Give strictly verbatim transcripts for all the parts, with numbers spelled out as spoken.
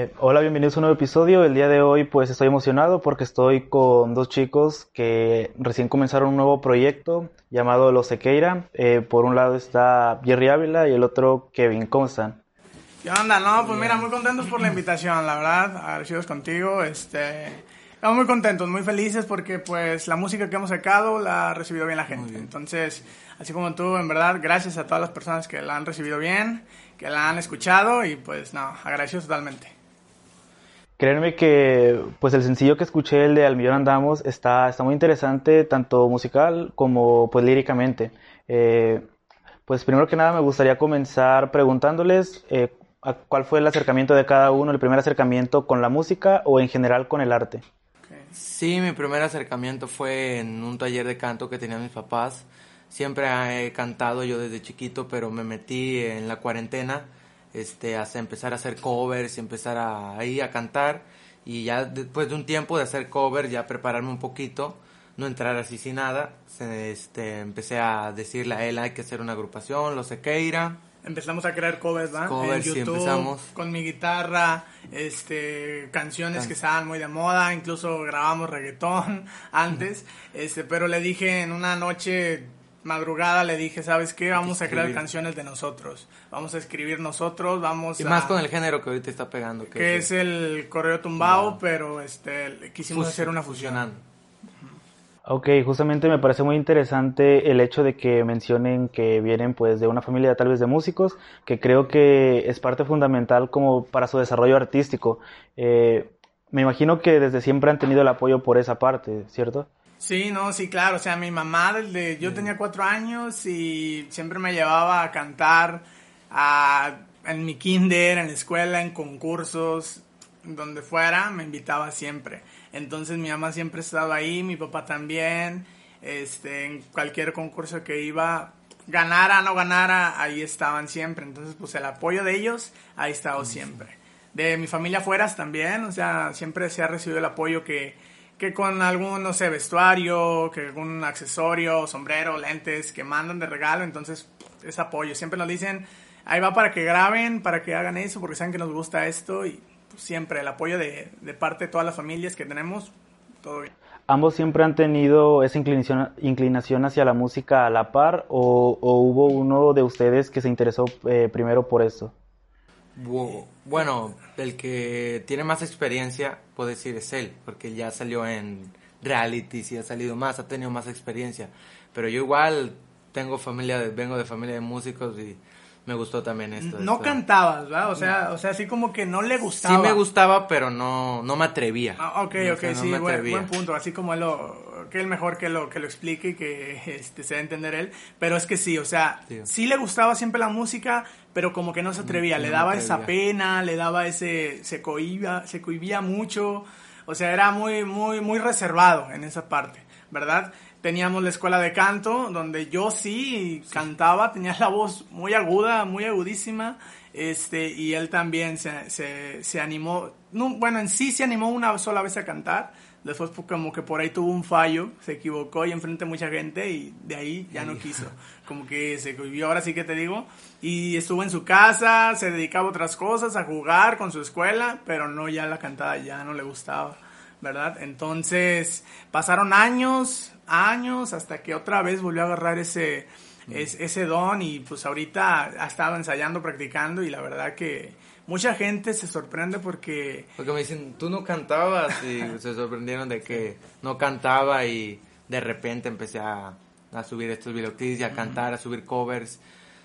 Eh, hola, bienvenidos a un nuevo episodio. El día de hoy pues estoy emocionado porque estoy con dos chicos que recién comenzaron un nuevo proyecto llamado Los Sequeira. Eh, por un lado está Jerry Ávila y el otro Kevin. ¿Cómo están? ¿Qué onda? No, pues mira, muy contentos por la invitación, la verdad, agradecidos contigo. Este, estamos muy contentos, muy felices porque pues la música que hemos sacado la ha recibido bien la gente. Bien. Entonces, así como tú, en verdad, gracias a todas las personas que la han recibido bien, que la han escuchado y pues no, agradecidos totalmente. Créanme que pues el sencillo que escuché, el de Al Millón Andamos, está, está muy interesante, tanto musical como pues líricamente. Eh, pues primero que nada me gustaría comenzar preguntándoles eh, cuál fue el acercamiento de cada uno, el primer acercamiento con la música o en general con el arte. Sí, mi primer acercamiento fue en un taller de canto que tenían mis papás. Siempre he cantado yo desde chiquito, pero me metí en la cuarentena. Este, hasta empezar a hacer covers y empezar a, ahí a cantar, y ya después de un tiempo de hacer covers, ya prepararme un poquito, no entrar así sin nada, este, empecé a decirle a él, hay que hacer una agrupación, Los Sequeira. Empezamos a crear covers, ¿verdad? Covers, en YouTube, empezamos con mi guitarra, este, canciones Can. que estaban muy de moda, incluso grabamos reggaetón antes, este, pero le dije en una noche... madrugada le dije, ¿sabes qué? Vamos a crear canciones de nosotros, vamos a escribir nosotros, vamos a... Y más con el género que ahorita está pegando. Que, que es el correo tumbado, no. pero este quisimos Fus- hacer una fusión. Ok, justamente me parece muy interesante el hecho de que mencionen que vienen pues de una familia tal vez de músicos, que creo que es parte fundamental como para su desarrollo artístico. Eh, me imagino que desde siempre han tenido el apoyo por esa parte, ¿cierto? Sí, no, sí, claro, o sea, mi mamá desde yo tenía cuatro años y siempre me llevaba a cantar a, en mi kinder, en la escuela, en concursos, donde fuera, me invitaba siempre. Entonces mi mamá siempre estaba ahí, mi papá también, este, en cualquier concurso que iba, ganara, no ganara, ahí estaban siempre. Entonces, pues el apoyo de ellos ha estado siempre. De mi familia afueras también, o sea, siempre se ha recibido el apoyo que... que con algún, no sé, vestuario, que algún accesorio, sombrero, lentes, que mandan de regalo, entonces es apoyo. Siempre nos dicen, ahí va para que graben, para que hagan eso, porque saben que nos gusta esto, y pues, siempre el apoyo de, de parte de todas las familias que tenemos, todo bien. ¿Ambos siempre han tenido esa inclinación, inclinación hacia la música a la par, o, o hubo uno de ustedes que se interesó eh, primero por esto? Bueno, el que tiene más experiencia, puedo decir, es él, porque ya salió en reality, sí ha salido más, ha tenido más experiencia. Pero yo igual tengo familia, de, vengo de familia de músicos y me gustó también esto. No esto. Cantabas, ¿verdad? O sea, no. o sea, así como que no le gustaba. Sí me gustaba, pero no, no me atrevía. Ah, ok, no, ok, no sí, buen, buen punto. Así como él lo, que él mejor que lo, que lo explique y que este, se dé a entender él. Pero es que sí, o sea, sí, sí le gustaba siempre la música, pero como que no se atrevía, no, le daba no esa pena, le daba ese, se cohibía, se cohibía mucho, o sea, era muy, muy, muy reservado en esa parte, ¿verdad? Teníamos la escuela de canto, donde yo sí, sí. cantaba, tenía la voz muy aguda, muy agudísima, este, y él también se, se, se animó, no, bueno, en sí se animó una sola vez a cantar, después como que por ahí tuvo un fallo, se equivocó y enfrente a mucha gente y de ahí ya no quiso, como que se cohibió, ahora sí que te digo, y estuvo en su casa, se dedicaba a otras cosas, a jugar con su escuela, pero no, ya la cantada ya no le gustaba, ¿verdad? Entonces pasaron años, años, hasta que otra vez volvió a agarrar ese, mm. es, ese don y pues ahorita ha estado ensayando, practicando y la verdad que... mucha gente se sorprende porque... Porque me dicen, tú no cantabas, y se sorprendieron de que no cantaba y de repente empecé a, a subir estos videoclips y a cantar, a subir covers,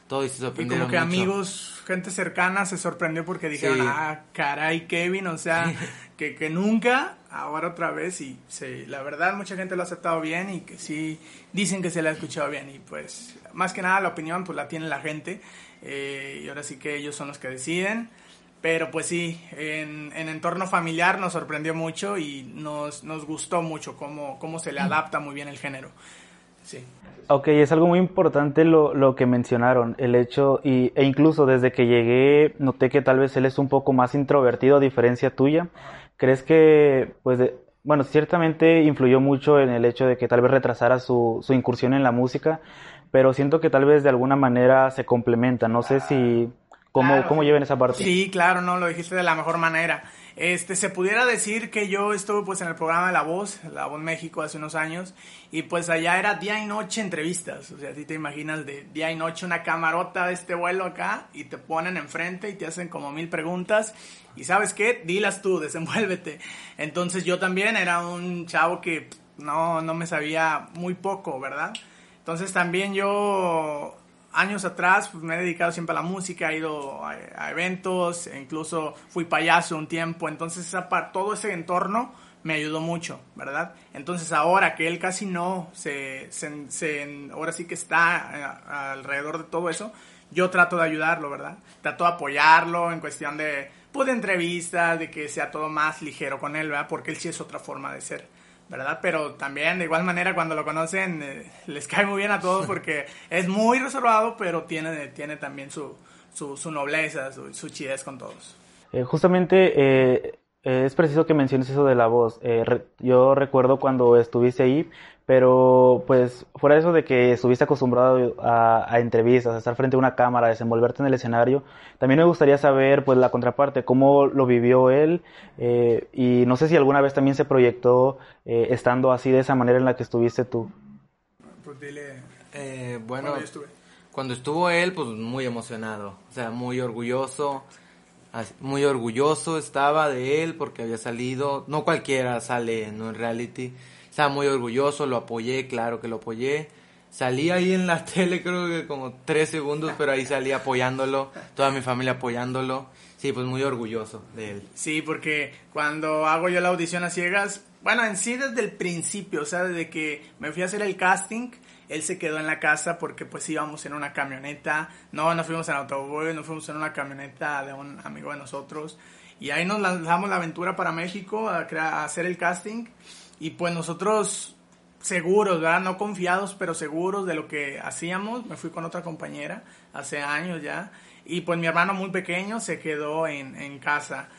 todo, y se sorprendieron. Y como que mucho. Amigos, gente cercana se sorprendió porque dijeron, sí. ah, caray, Kevin, o sea, que, que nunca, ahora otra vez, y sí, la verdad mucha gente lo ha aceptado bien y que sí, dicen que se le ha escuchado bien y pues, más que nada la opinión pues la tiene la gente, eh, y ahora sí que ellos son los que deciden. Pero pues sí, en, en entorno familiar nos sorprendió mucho y nos, nos gustó mucho cómo, cómo se le adapta muy bien el género. Sí. Ok, es algo muy importante lo, lo que mencionaron, el hecho, y, e incluso desde que llegué noté que tal vez él es un poco más introvertido a diferencia tuya. ¿Crees que, pues, de, bueno, ciertamente influyó mucho en el hecho de que tal vez retrasara su, su incursión en la música, pero siento que tal vez de alguna manera se complementa, no sé si... ¿Cómo, claro. ¿Cómo lleven esa parte? Sí, claro, no, lo dijiste de la mejor manera. Este, se pudiera decir que yo estuve pues en el programa de La Voz, La Voz México, hace unos años, y pues allá era día y noche entrevistas, o sea, si te imaginas de día y noche una camarota de este vuelo acá, y te ponen enfrente y te hacen como mil preguntas, y ¿sabes qué? Dilas tú, desenvuélvete. Entonces yo también era un chavo que no, no me sabía muy poco, ¿verdad? Entonces también yo... Años atrás pues, me he dedicado siempre a la música, he ido a, a eventos, incluso fui payaso un tiempo. Entonces esa, todo ese entorno me ayudó mucho, ¿verdad? Entonces ahora que él casi no, se, se, se ahora sí que está a, a alrededor de todo eso, yo trato de ayudarlo, ¿verdad? Trato de apoyarlo en cuestión de, pues, de entrevistas, de que sea todo más ligero con él, ¿verdad? Porque él sí es otra forma de ser, ¿verdad? Pero también, de igual manera, cuando lo conocen, eh, les cae muy bien a todos porque es muy reservado, pero tiene, tiene también su, su, su nobleza, su, su chidez con todos. Eh, justamente, eh, eh, es preciso que menciones eso de la voz. Eh, re, yo recuerdo cuando estuviste ahí, pero pues fuera de eso de que estuviste acostumbrado a, a entrevistas, a estar frente a una cámara, a desenvolverte en el escenario, también me gustaría saber pues la contraparte, cómo lo vivió él, eh, y no sé si alguna vez también se proyectó eh, estando así de esa manera en la que estuviste tú. Pues dile, eh, bueno, cuando, yo estuve. cuando estuvo él, pues muy emocionado, o sea, muy orgulloso, muy orgulloso estaba de él porque había salido, no cualquiera sale en un reality. Estaba muy orgulloso, lo apoyé, claro que lo apoyé. Salí ahí en la tele creo que como tres segundos, pero ahí salí apoyándolo, toda mi familia apoyándolo. Sí, pues muy orgulloso de él. Sí, porque cuando hago yo la audición a ciegas, bueno, en sí desde el principio, o sea, desde que me fui a hacer el casting, él se quedó en la casa porque pues íbamos en una camioneta. No, no fuimos en autobús, no fuimos en una camioneta de un amigo de nosotros. Y ahí nos lanzamos la aventura para México a, crear, a hacer el casting. Y pues nosotros seguros, ¿verdad? No confiados, pero seguros de lo que hacíamos. Me fui con otra compañera hace años ya. Y pues mi hermano muy pequeño se quedó en, en casa.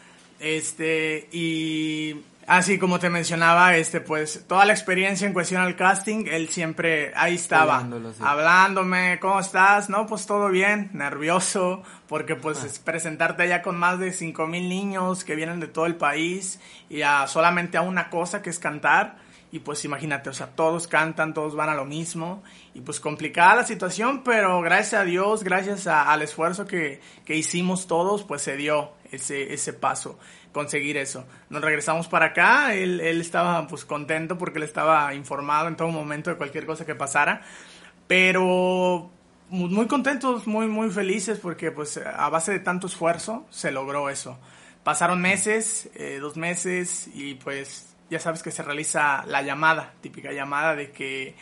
Este, y así como te mencionaba, este, pues toda la experiencia en cuestión al casting, él siempre ahí estaba. Sí. Hablándome, ¿cómo estás? No, pues todo bien, nervioso, porque pues ah. es presentarte allá con más de cinco mil niños que vienen de todo el país y a solamente a una cosa que es cantar. Y pues imagínate, o sea, todos cantan, todos van a lo mismo. Y pues complicada la situación, pero gracias a Dios, gracias a, al esfuerzo que, que hicimos todos, pues se dio ese, ese paso, conseguir eso. Nos regresamos para acá, él, él estaba pues contento porque él estaba informado en todo momento de cualquier cosa que pasara. Pero muy contentos, muy, muy felices porque pues a base de tanto esfuerzo se logró eso. Pasaron meses, eh, dos meses y pues... Ya sabes que se realiza la llamada, típica llamada de que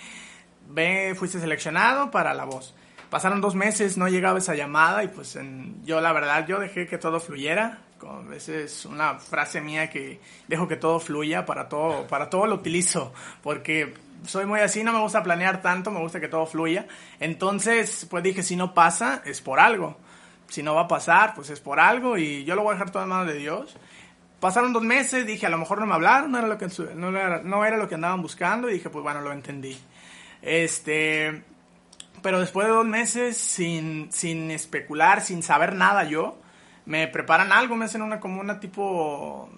ve, fuiste seleccionado para La Voz. Pasaron dos meses, no llegaba esa llamada y pues en, yo la verdad, yo dejé que todo fluyera. A veces una frase mía que dejo que todo fluya, para todo, para todo lo utilizo, porque soy muy así, no me gusta planear tanto, me gusta que todo fluya. Entonces pues dije, si no pasa, es por algo. Si no va a pasar, pues es por algo y yo lo voy a dejar todo en manos de Dios. Pasaron dos meses, dije, a lo mejor no me hablaron, no era lo que, no era, no era lo que andaban buscando, y dije, pues bueno, lo entendí. Este, pero después de dos meses, sin, sin especular, sin saber nada yo, me preparan algo, me hacen una como una tipo,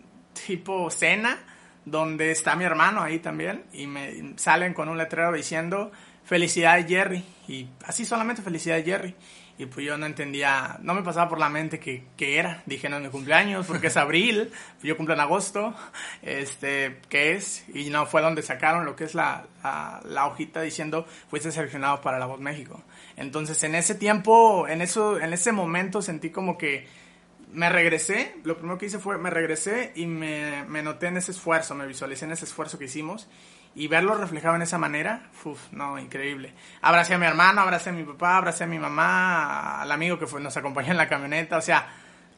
tipo cena, donde está mi hermano ahí también, y me salen con un letrero diciendo, felicidades Jerry, y así solamente felicidades Jerry. Y pues yo no entendía, no me pasaba por la mente que, que era. Dije, no es mi cumpleaños porque es abril, yo cumplo en agosto, este, ¿qué es? Y no, fue donde sacaron lo que es la, la, la hojita diciendo, fuiste seleccionado para La Voz México. Entonces en ese tiempo, en, eso, en ese momento sentí como que me regresé, lo primero que hice fue me regresé y me, me noté en ese esfuerzo, me visualicé en ese esfuerzo que hicimos. Y verlo reflejado en esa manera, uff, no, increíble. Abracé a mi hermano, abracé a mi papá, abracé a mi mamá, al amigo que fue, nos acompañó en la camioneta. O sea,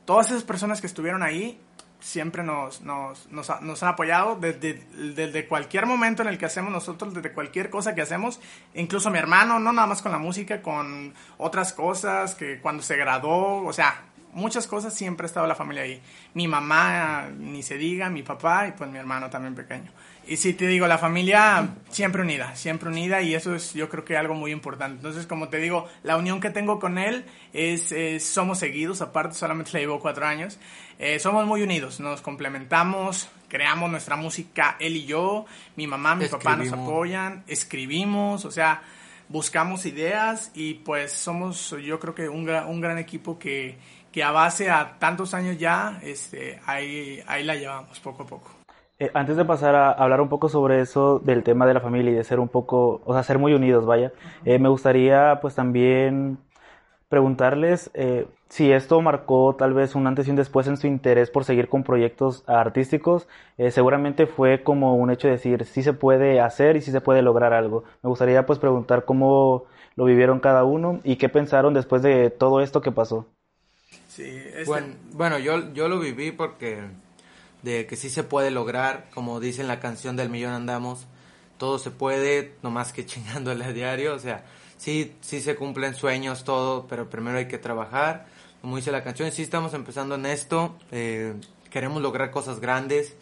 todas esas personas que estuvieron ahí siempre nos, nos, nos, nos han apoyado desde, desde cualquier momento en el que hacemos nosotros, desde cualquier cosa que hacemos. Incluso mi hermano, no nada más con la música, con otras cosas, que cuando se graduó, o sea, muchas cosas siempre ha estado la familia ahí. Mi mamá, ni se diga, mi papá y pues mi hermano también pequeño. Y sí, te digo, la familia siempre unida, siempre unida, y eso es, yo creo que algo muy importante. Entonces, como te digo, la unión que tengo con él es, es somos seguidos, aparte solamente le llevo cuatro años. Eh, somos muy unidos, nos complementamos, creamos nuestra música, él y yo, mi mamá, mi escribimos. Papá nos apoyan, escribimos, o sea... buscamos ideas y pues somos, yo creo que un gran, un gran equipo que, que a base a tantos años ya, este, ahí, ahí la llevamos poco a poco. Eh, antes de pasar a hablar un poco sobre eso del tema de la familia y de ser un poco, o sea, ser muy unidos, vaya, uh-huh. eh, me gustaría pues también preguntarles eh, si esto marcó tal vez un antes y un después en su interés por seguir con proyectos artísticos. Eh, seguramente fue como un hecho de decir sí se puede hacer y sí se puede lograr algo. Me gustaría pues preguntar cómo lo vivieron cada uno y qué pensaron después de todo esto que pasó. Sí, es bueno, el... bueno yo, yo lo viví porque de que sí se puede lograr, como dice en la canción del Millón Andamos, todo se puede, nomás que chingándole a diario, o sea... Sí, sí se cumplen sueños, todo, pero primero hay que trabajar. Como dice la canción, sí estamos empezando en esto. Eh, queremos lograr cosas grandes,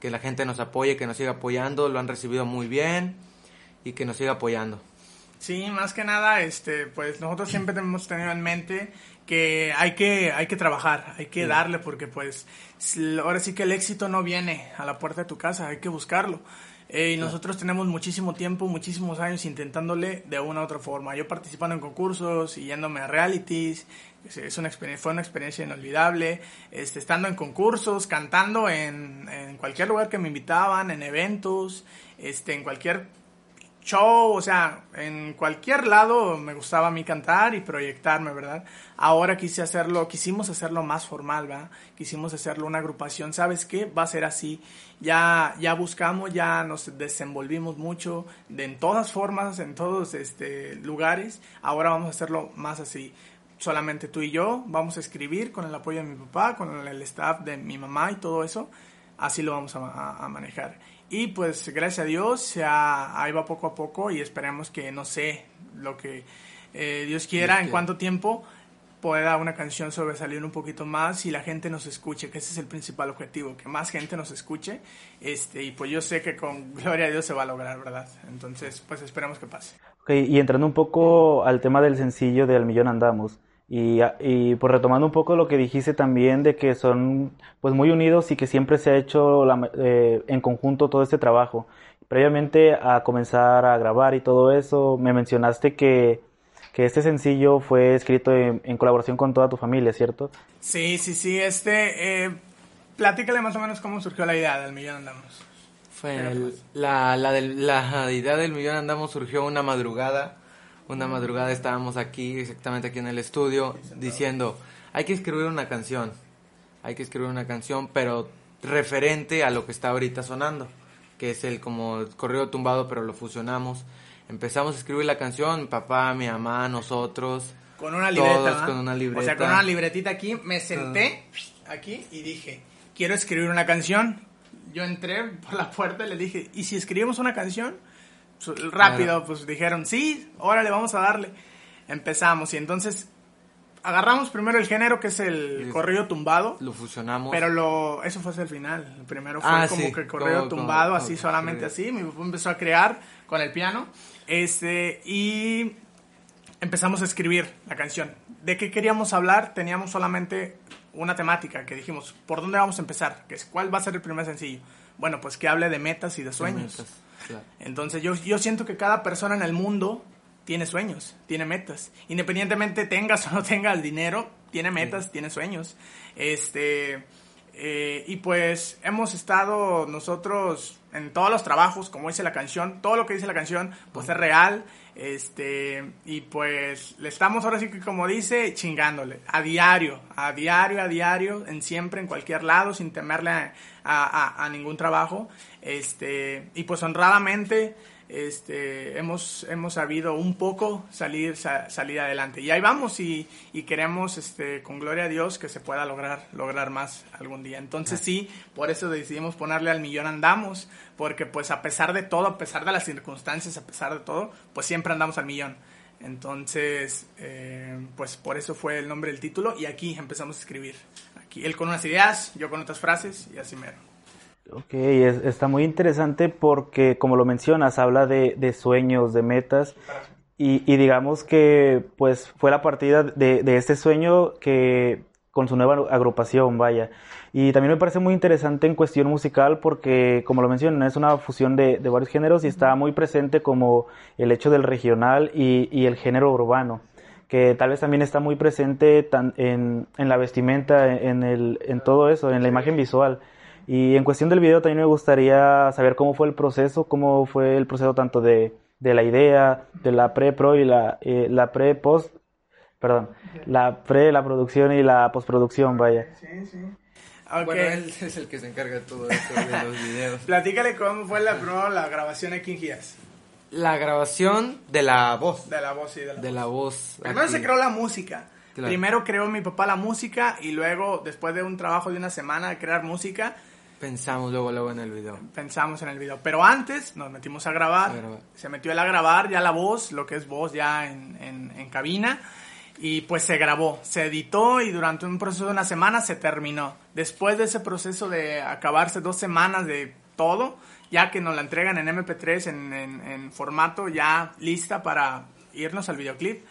que la gente nos apoye, que nos siga apoyando. Lo han recibido muy bien y que nos siga apoyando. Sí, más que nada, este, pues nosotros siempre hemos tenido en mente que hay que, hay que trabajar, hay que sí. darle, porque pues ahora sí que el éxito no viene a la puerta de tu casa, hay que buscarlo. Eh, y nosotros tenemos muchísimo tiempo, muchísimos años intentándole de una u otra forma. Yo participando en concursos y yéndome a realities, es una experiencia, fue una experiencia inolvidable. Este, estando en concursos, cantando en, en cualquier lugar que me invitaban, en eventos, este, en cualquier show, o sea, en cualquier lado me gustaba a mí cantar y proyectarme, ¿verdad? Ahora quise hacerlo, quisimos hacerlo más formal, ¿verdad? Quisimos hacerlo una agrupación, ¿sabes qué? Va a ser así. Ya, ya buscamos, ya nos desenvolvimos mucho, de en todas formas, en todos este, lugares. Ahora vamos a hacerlo más así. Solamente tú y yo vamos a escribir con el apoyo de mi papá, con el staff de mi mamá y todo eso. Así lo vamos a, a, a manejar. Y pues gracias a Dios ya, ahí va poco a poco y esperemos que no sé lo que eh, Dios quiera Dios en quiera. Cuánto tiempo pueda una canción sobresalir un poquito más y la gente nos escuche, que ese es el principal objetivo, que más gente nos escuche, este y pues yo sé que con gloria a Dios se va a lograr, ¿verdad? Entonces pues esperemos que pase. Okay, y entrando un poco al tema del sencillo de Al Millón Andamos y, y pues retomando un poco lo que dijiste también de que son pues muy unidos y que siempre se ha hecho la, eh, en conjunto todo este trabajo. Previamente a comenzar a grabar y todo eso, me mencionaste que, que este sencillo fue escrito en, en colaboración con toda tu familia, ¿cierto? Sí, sí, sí, este, eh, platícale más o menos cómo surgió la idea del Millón Andamos. Fue el, la, la, del, la idea del Millón Andamos surgió una madrugada. Una madrugada estábamos aquí, exactamente aquí en el estudio, diciendo, hay que escribir una canción, hay que escribir una canción, pero referente a lo que está ahorita sonando, que es el como el corrido tumbado, pero lo fusionamos. Empezamos a escribir la canción, papá, mi mamá, nosotros, con una libreta, todos ¿no? con una libreta. O sea, con una libretita aquí, me senté aquí y dije, quiero escribir una canción. Yo entré por la puerta y le dije, ¿y si escribimos una canción? Rápido, pues dijeron, sí, órale, vamos a darle. Empezamos y entonces agarramos primero el género que es el corrido tumbado. Lo fusionamos. Pero lo, eso fue hacia el final. Primero fue ah, como sí. que corrido todo, tumbado, todo, así todo, solamente todo. Así. Mi papá empezó a crear con el piano este y empezamos a escribir la canción. ¿De qué queríamos hablar? Teníamos solamente una temática que dijimos, ¿por dónde vamos a empezar? ¿Qué es, ¿Cuál va a ser el primer sencillo? Bueno, pues que hable de metas y de sueños. De metas. Claro. Entonces yo, yo siento que cada persona en el mundo tiene sueños, tiene metas. Independientemente tengas o no tengas dinero, tiene metas, sí. tiene sueños. Este eh, y pues hemos estado nosotros en todos los trabajos, como dice la canción, todo lo que dice la canción pues bueno. es real. Este y pues le estamos ahora sí que como dice chingándole a diario, a diario, a diario, en siempre, en cualquier lado, sin temerle a, a, a ningún trabajo. Este, y pues honradamente este, hemos, hemos sabido un poco salir, sa, salir adelante. Y ahí vamos y, y queremos, este, con gloria a Dios, que se pueda lograr, lograr más algún día. Entonces sí, por eso decidimos ponerle Al Millón Andamos, porque pues a pesar de todo, a pesar de las circunstancias, a pesar de todo, pues siempre andamos al millón. Entonces, eh, pues por eso fue el nombre del título, y aquí empezamos a escribir. Aquí él con unas ideas, yo con otras frases, y así mero. Ok, es, está muy interesante porque, como lo mencionas, habla de, de sueños, de metas, y, y digamos que pues fue la partida de, de este sueño que con su nueva agrupación, vaya. Y también me parece muy interesante en cuestión musical porque, como lo mencionan, es una fusión de, de varios géneros y está muy presente como el hecho del regional y, y el género urbano, que tal vez también está muy presente tan, en, en la vestimenta, en, el, en todo eso, en la imagen visual. Y en cuestión del video también me gustaría saber cómo fue el proceso, cómo fue el proceso tanto de, de la idea, de la pre-pro y la, eh, la pre-post, perdón, la pre, la producción y la postproducción, vaya. Sí, sí. Okay. Bueno, él es el que se encarga de todo esto de los videos. Platícale cómo fue la pro, la grabación aquí en G I A Z. La grabación de la voz. De la voz, sí, de la de voz. De la voz. Primero aquí se creó la música. Claro. Primero creó mi papá la música y luego, después de un trabajo de una semana de crear música... Pensamos luego, luego en el video. Pensamos en el video, pero antes nos metimos a grabar, a grabar. Se metió él a grabar ya la voz, lo que es voz ya en, en, en cabina. Y pues se grabó, se editó y durante un proceso de una semana se terminó. Después de ese proceso de acabarse dos semanas de todo, ya que nos la entregan en eme pe tres, en, en, en formato ya lista para irnos al videoclip.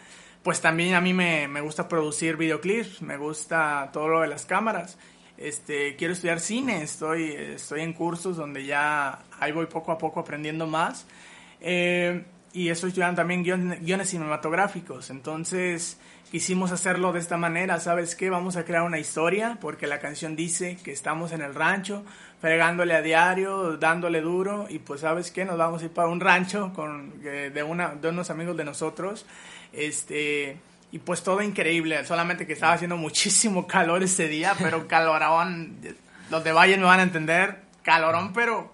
Pues también a mí me, me gusta producir videoclips, me gusta todo lo de las cámaras. Este, quiero estudiar cine, estoy, estoy en cursos donde ya ahí voy poco a poco aprendiendo más, eh, y estoy estudiando también guion, guiones cinematográficos. Entonces quisimos hacerlo de esta manera, ¿sabes qué? Vamos a crear una historia, porque la canción dice que estamos en el rancho, fregándole a diario, dándole duro, y pues ¿sabes qué? Nos vamos a ir para un rancho con, de, una, de unos amigos de nosotros, este... Y pues todo increíble, solamente que estaba haciendo muchísimo calor ese día, pero calorón, los de Valles me van a entender, calorón, pero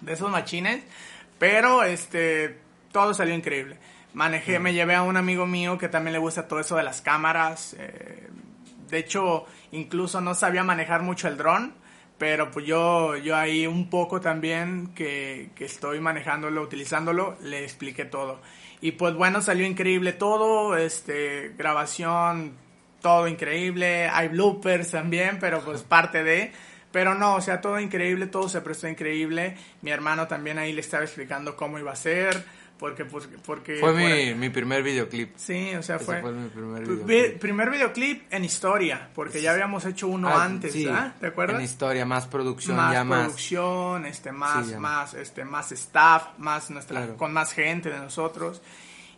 de esos machines, pero este, todo salió increíble. Manejé, me llevé a un amigo mío que también le gusta todo eso de las cámaras, eh, de hecho, incluso no sabía manejar mucho el dron, pero pues yo, yo ahí un poco también que, que estoy manejándolo, utilizándolo, le expliqué todo. Y pues bueno, salió increíble todo, este, grabación, todo increíble, hay bloopers también, pero pues parte de, pero no, o sea, todo increíble, todo se prestó increíble, mi hermano también ahí le estaba explicando cómo iba a ser, porque, pues, porque... Fue por, mi, mi primer videoclip. Sí, o sea, Ese fue... fue mi primer videoclip. Vi, primer videoclip en historia, porque pues, ya habíamos hecho uno ah, antes, sí, ¿ah? ¿Te acuerdas? En historia, más producción, más ya producción, más... Este, más sí, más, este, más staff, más nuestra, claro, con más gente de nosotros.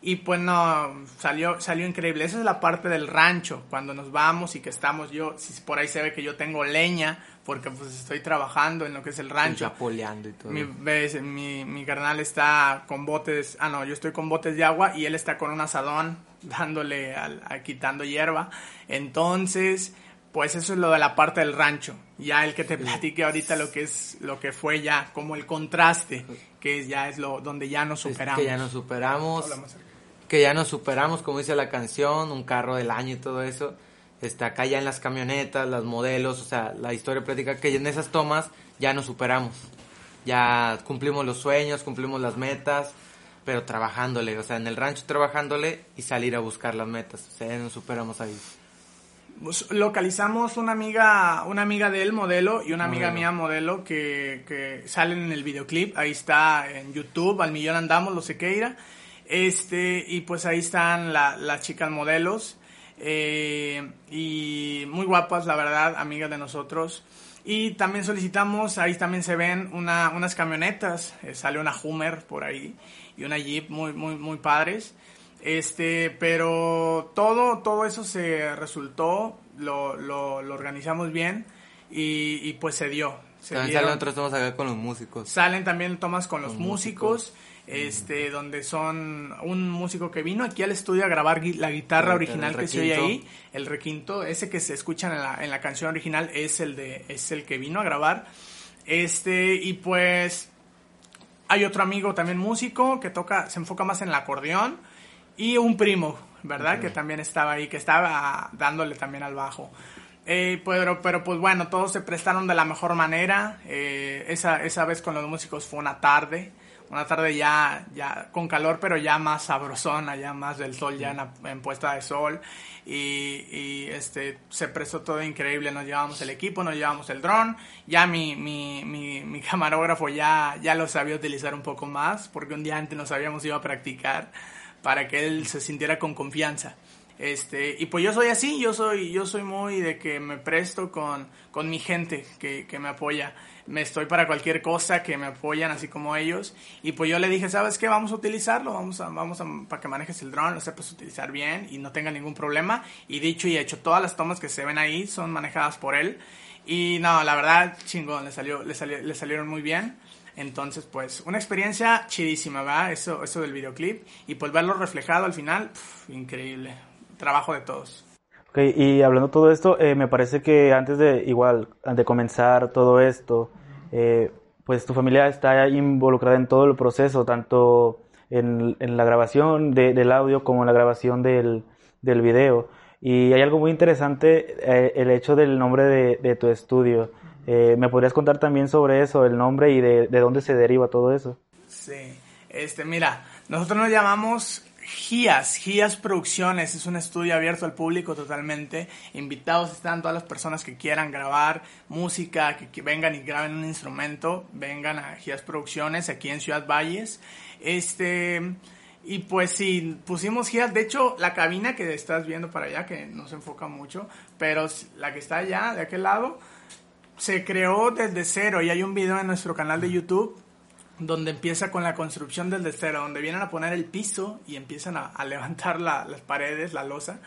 Y pues no, salió, salió increíble. Esa es la parte del rancho, cuando nos vamos y que estamos yo, si por ahí se ve que yo tengo leña, porque pues estoy trabajando en lo que es el rancho. Y chapoleando y todo. Mi, ves, mi, mi carnal está con botes, ah no, yo estoy con botes de agua y él está con un asadón, dándole, al, a, quitando hierba. Entonces, pues eso es lo de la parte del rancho. Ya el que te platique ahorita lo que es, lo que fue ya, como el contraste, que ya es lo, donde ya nos superamos. Es que ya nos superamos. Hablamos aquí. Que ya nos superamos, como dice la canción, un carro del año y todo eso, está acá ya en las camionetas, las modelos, o sea, la historia plática, que en esas tomas ya nos superamos, ya cumplimos los sueños, cumplimos las metas, pero trabajándole, o sea, en el rancho trabajándole y salir a buscar las metas, o sea, ya nos superamos ahí. Localizamos una amiga, una amiga de él, modelo, y una amiga modelo. mía, modelo, que, que salen en el videoclip, ahí está en YouTube, Al Millón Andamos, Los Sequeira. Este, y pues ahí están la, las chicas modelos, eh, y muy guapas, la verdad, amigas de nosotros. Y también solicitamos, ahí también se ven una, unas camionetas, eh, sale una Hummer por ahí y una Jeep muy, muy, muy padres. Este, pero todo, todo eso se resultó, lo, lo, lo organizamos bien y, y pues se dio. Se también dieron, salen otras tomas acá con los músicos. Salen también tomas con los, los músicos. músicos. Este, mm. donde son un músico que vino aquí al estudio a grabar gui- la guitarra original que se oye ahí, el requinto, ese que se escucha en la, en la canción original es el de, es el que vino a grabar, este, y pues hay otro amigo también músico que toca, se enfoca más en el acordeón, y un primo, ¿verdad? Okay. Que también estaba ahí, que estaba dándole también al bajo. Eh, pero, pero pues bueno, todos se prestaron de la mejor manera, eh, esa, esa vez con los músicos fue una tarde. una tarde ya, ya con calor, pero ya más sabrosona, ya más del sol, ya en, en puesta de sol. Y, y este, se prestó todo increíble. Nos llevábamos el equipo, nos llevábamos el dron. Ya mi, mi, mi, mi camarógrafo ya, ya lo sabía utilizar un poco más, porque un día antes nos habíamos ido a practicar para que él se sintiera con confianza. Este, y pues yo soy así, yo soy, yo soy muy de que me presto con, con mi gente que, que me apoya. Me estoy para cualquier cosa, que me apoyan así como ellos. Y pues yo le dije, ¿sabes qué? Vamos a utilizarlo, vamos a, vamos a, para que manejes el dron, lo sepas utilizar bien y no tenga ningún problema. Y dicho y hecho, todas las tomas que se ven ahí son manejadas por él. Y no, la verdad, chingón, le salió, le salió, le salieron muy bien. Entonces, pues, una experiencia chidísima, ¿verdad? Eso, eso del videoclip. Y pues verlo reflejado al final, pff, increíble. Trabajo de todos. Ok, y hablando de todo esto, eh, me parece que antes de, igual, de comenzar todo esto, eh, pues tu familia está involucrada en todo el proceso, tanto en, en la grabación de, del audio como en la grabación del, del video. Y hay algo muy interesante, eh, el hecho del nombre de, de tu estudio. Eh, ¿me podrías contar también sobre eso, el nombre y de, de dónde se deriva todo eso? Sí, este, mira, nosotros nos llamamos... G I A Z, G I A Z Producciones, es un estudio abierto al público totalmente. Invitados están todas las personas que quieran grabar música, que, que vengan y graben un instrumento, vengan a G I A Z Producciones aquí en Ciudad Valles. Este, y pues sí, pusimos G I A Z, de hecho la cabina que estás viendo para allá, que no se enfoca mucho, pero la que está allá, de aquel lado, se creó desde cero y hay un video en nuestro canal de YouTube donde empieza con la construcción desde cero, donde vienen a poner el piso y empiezan a, a levantar la, las paredes, la losa.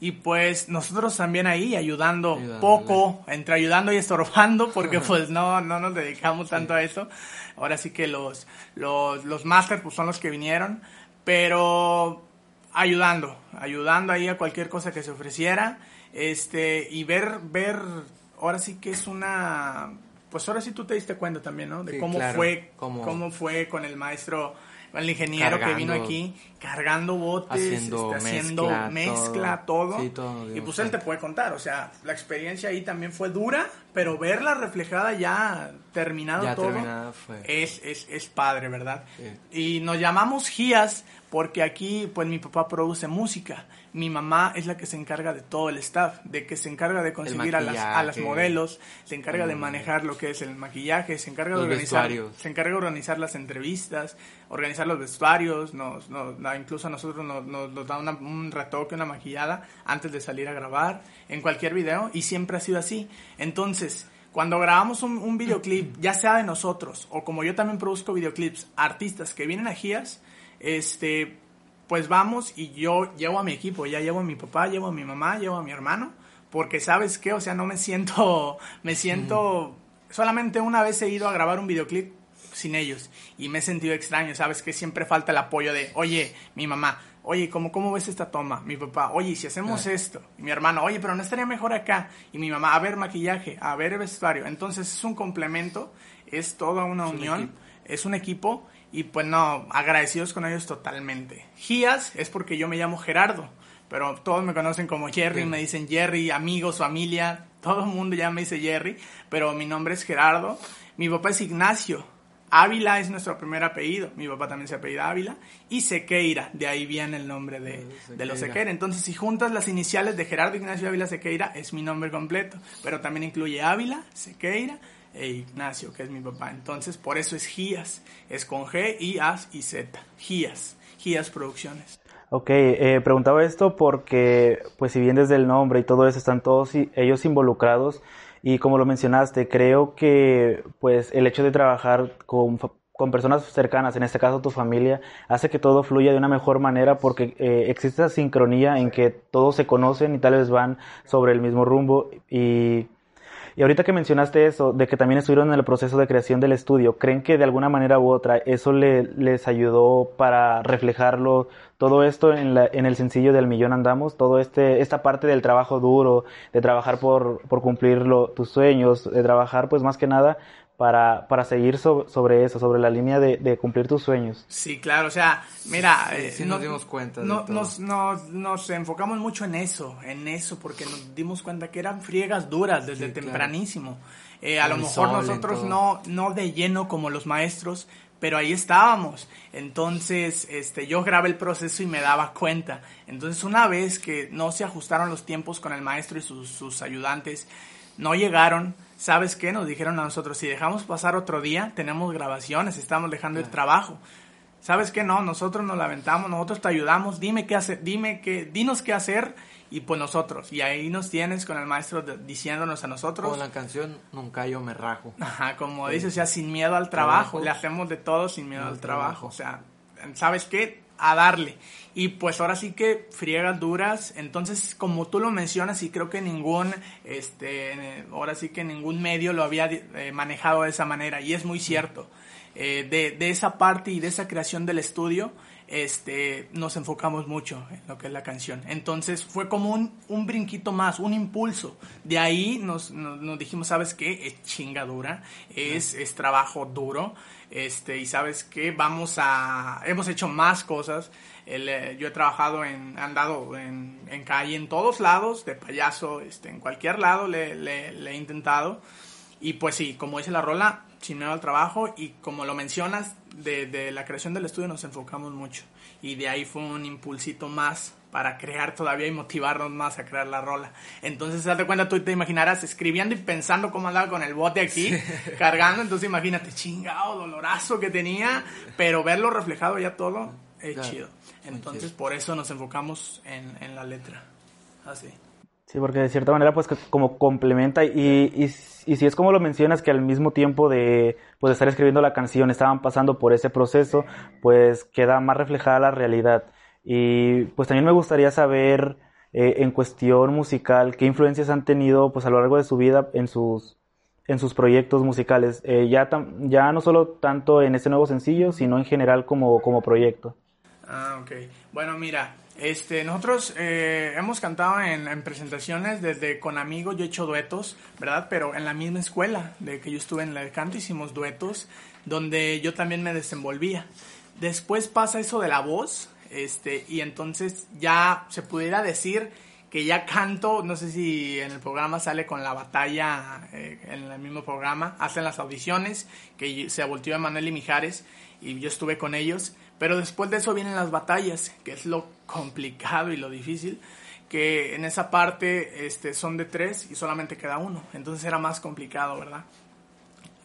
Y pues nosotros también ahí ayudando, ayudándole poco, entre ayudando y estorbando, porque pues no, no nos dedicamos tanto sí. a eso. Ahora sí que los, los, los masters pues son los que vinieron, pero ayudando, ayudando ahí a cualquier cosa que se ofreciera. Este, y ver, ver, ahora sí que es una... Pues ahora sí tú te diste cuenta también, ¿no? De sí, cómo claro. fue, cómo... cómo fue con el maestro, con el ingeniero cargando, que vino aquí, cargando botes, haciendo, este, mezcla, haciendo mezcla, todo. todo. Sí, todo y pues sé. Él te puede contar, o sea, la experiencia ahí también fue dura, pero verla reflejada ya terminado ya todo, terminada fue. Es, es, es padre, ¿verdad? Sí. Y nos llamamos G I A Z porque aquí, pues mi papá produce música. Mi mamá es la que se encarga de todo el staff, de que se encarga de conseguir a las, a las modelos, se encarga de manejar lo que es el maquillaje, se encarga de organizar, vestuarios. se encarga de organizar las entrevistas, organizar los vestuarios, nos, nos, incluso a nosotros nos, nos, nos da una, un retoque, una maquillada antes de salir a grabar en cualquier video y siempre ha sido así. Entonces, cuando grabamos un, un videoclip, ya sea de nosotros o como yo también produzco videoclips, artistas que vienen a G I A Z, este... pues vamos y yo llevo a mi equipo, ya llevo a mi papá, llevo a mi mamá, llevo a mi hermano, porque ¿sabes qué? O sea, no me siento, me siento, mm. solamente una vez he ido a grabar un videoclip sin ellos y me he sentido extraño, ¿sabes qué? Siempre falta el apoyo de, oye, mi mamá, oye, ¿cómo, cómo ves esta toma? Mi papá, oye, si hacemos claro. esto, y mi hermano, oye, pero no estaría mejor acá, y mi mamá, a ver maquillaje, a ver vestuario, entonces es un complemento, es toda una es unión, un es un equipo. Y pues no, agradecidos con ellos totalmente. G I A Z es porque yo me llamo Gerardo, pero todos me conocen como Jerry, sí. me dicen Jerry, amigos, familia, todo el mundo ya me dice Jerry, pero mi nombre es Gerardo. Mi papá es Ignacio, Ávila es nuestro primer apellido, mi papá también se apellida Ávila, y Sequeira, de ahí viene el nombre de, de los Sequeira. Entonces, si juntas las iniciales de Gerardo, Ignacio, Ávila, Sequeira, es mi nombre completo, pero también incluye Ávila, Sequeira, e Ignacio, que es mi papá. Entonces, por eso es G I A Z. Es con G, I, A y Z. G I A Z. G I A Z Producciones. Ok, eh, preguntaba esto porque, pues si bien desde el nombre y todo eso están todos ellos involucrados, y como lo mencionaste, creo que pues el hecho de trabajar con, con personas cercanas, en este caso tu familia, hace que todo fluya de una mejor manera porque eh, existe esa sincronía en que todos se conocen y tal vez van sobre el mismo rumbo. Y... Y ahorita que mencionaste eso, de que también estuvieron en el proceso de creación del estudio, ¿creen que de alguna manera u otra eso le, les ayudó para reflejarlo todo esto en, la, en el sencillo de Al Millón Andamos? Todo este esta parte del trabajo duro, de trabajar por, por cumplir lo, tus sueños, de trabajar pues más que nada para, para seguir so, sobre eso, sobre la línea de, de cumplir tus sueños. Sí, claro, o sea, mira, sí, eh, sí nos, nos dimos cuenta. No, nos, nos, nos enfocamos mucho en eso, en eso, porque nos dimos cuenta que eran friegas duras desde sí, tempranísimo. Claro. Eh, a lo mejor nosotros no, no de lleno como los maestros, pero ahí estábamos. Entonces este, yo grabé el proceso y me daba cuenta. Entonces una vez que no se ajustaron los tiempos con el maestro y sus, sus ayudantes, no llegaron, ¿sabes qué? Nos dijeron a nosotros, si dejamos pasar otro día, tenemos grabaciones, estamos dejando el trabajo. ¿Sabes qué? No, nosotros nos la aventamos, nosotros te ayudamos, dime qué hacer, dime qué, dinos qué hacer, y pues nosotros. Y ahí nos tienes con el maestro de, diciéndonos a nosotros. Con la canción Nunca yo me rajo. Ajá, como sí. dices, o sea, sin miedo al trabajo, trabajo, le hacemos de todo sin miedo al trabajo. trabajo, o sea, ¿sabes qué? A darle. Y pues ahora sí que friegas duras. Entonces, como tú lo mencionas, y creo que ningún, este, ahora sí que ningún medio lo había eh, manejado de esa manera, y es muy cierto. Eh, de, de esa parte y de esa creación del estudio, este, nos enfocamos mucho en lo que es la canción. Entonces fue como un, un brinquito más, un impulso. De ahí nos, nos, nos dijimos, ¿sabes qué? Es chingadura, es, es trabajo duro, este, y ¿sabes qué? Vamos a... Hemos hecho más cosas. El, eh, yo he trabajado en... Andado en, en calle, en todos lados, de payaso, este, en cualquier lado le, le, le he intentado. Y pues sí, como dice la rola, sin miedo al trabajo, y como lo mencionas, de, de la creación del estudio nos enfocamos mucho, y de ahí fue un impulsito más para crear todavía y motivarnos más a crear la rola. Entonces, date cuenta, tú te imaginarás escribiendo y pensando cómo andaba con el bote aquí, sí. cargando, entonces imagínate, chingado, dolorazo que tenía, pero verlo reflejado ya todo, es claro, chido. Entonces, chido. Por eso nos enfocamos en, en la letra, así. Sí, porque de cierta manera, pues, como complementa, y, y, y si es como lo mencionas, que al mismo tiempo de, pues, estar escribiendo la canción, estaban pasando por ese proceso, pues, queda más reflejada la realidad. Y, pues, también me gustaría saber, eh, en cuestión musical, qué influencias han tenido, pues, a lo largo de su vida en sus, en sus proyectos musicales, eh, ya, tam, ya no solo tanto en este nuevo sencillo, sino en general como, como proyecto. Ah, ok. Bueno, mira... Este, nosotros eh, hemos cantado en, en presentaciones desde con amigos, yo he hecho duetos, ¿verdad? Pero en la misma escuela de que yo estuve en la de canto hicimos duetos donde yo también me desenvolvía. Después pasa eso de la voz, este, y entonces ya se pudiera decir que ya canto, no sé si en el programa sale con la batalla, eh, en el mismo programa, hacen las audiciones, que se volteó Emmanuel y Mijares, y yo estuve con ellos, pero después de eso vienen las batallas, que es lo complicado y lo difícil, que en esa parte este, son de tres y solamente queda uno, entonces era más complicado, ¿verdad?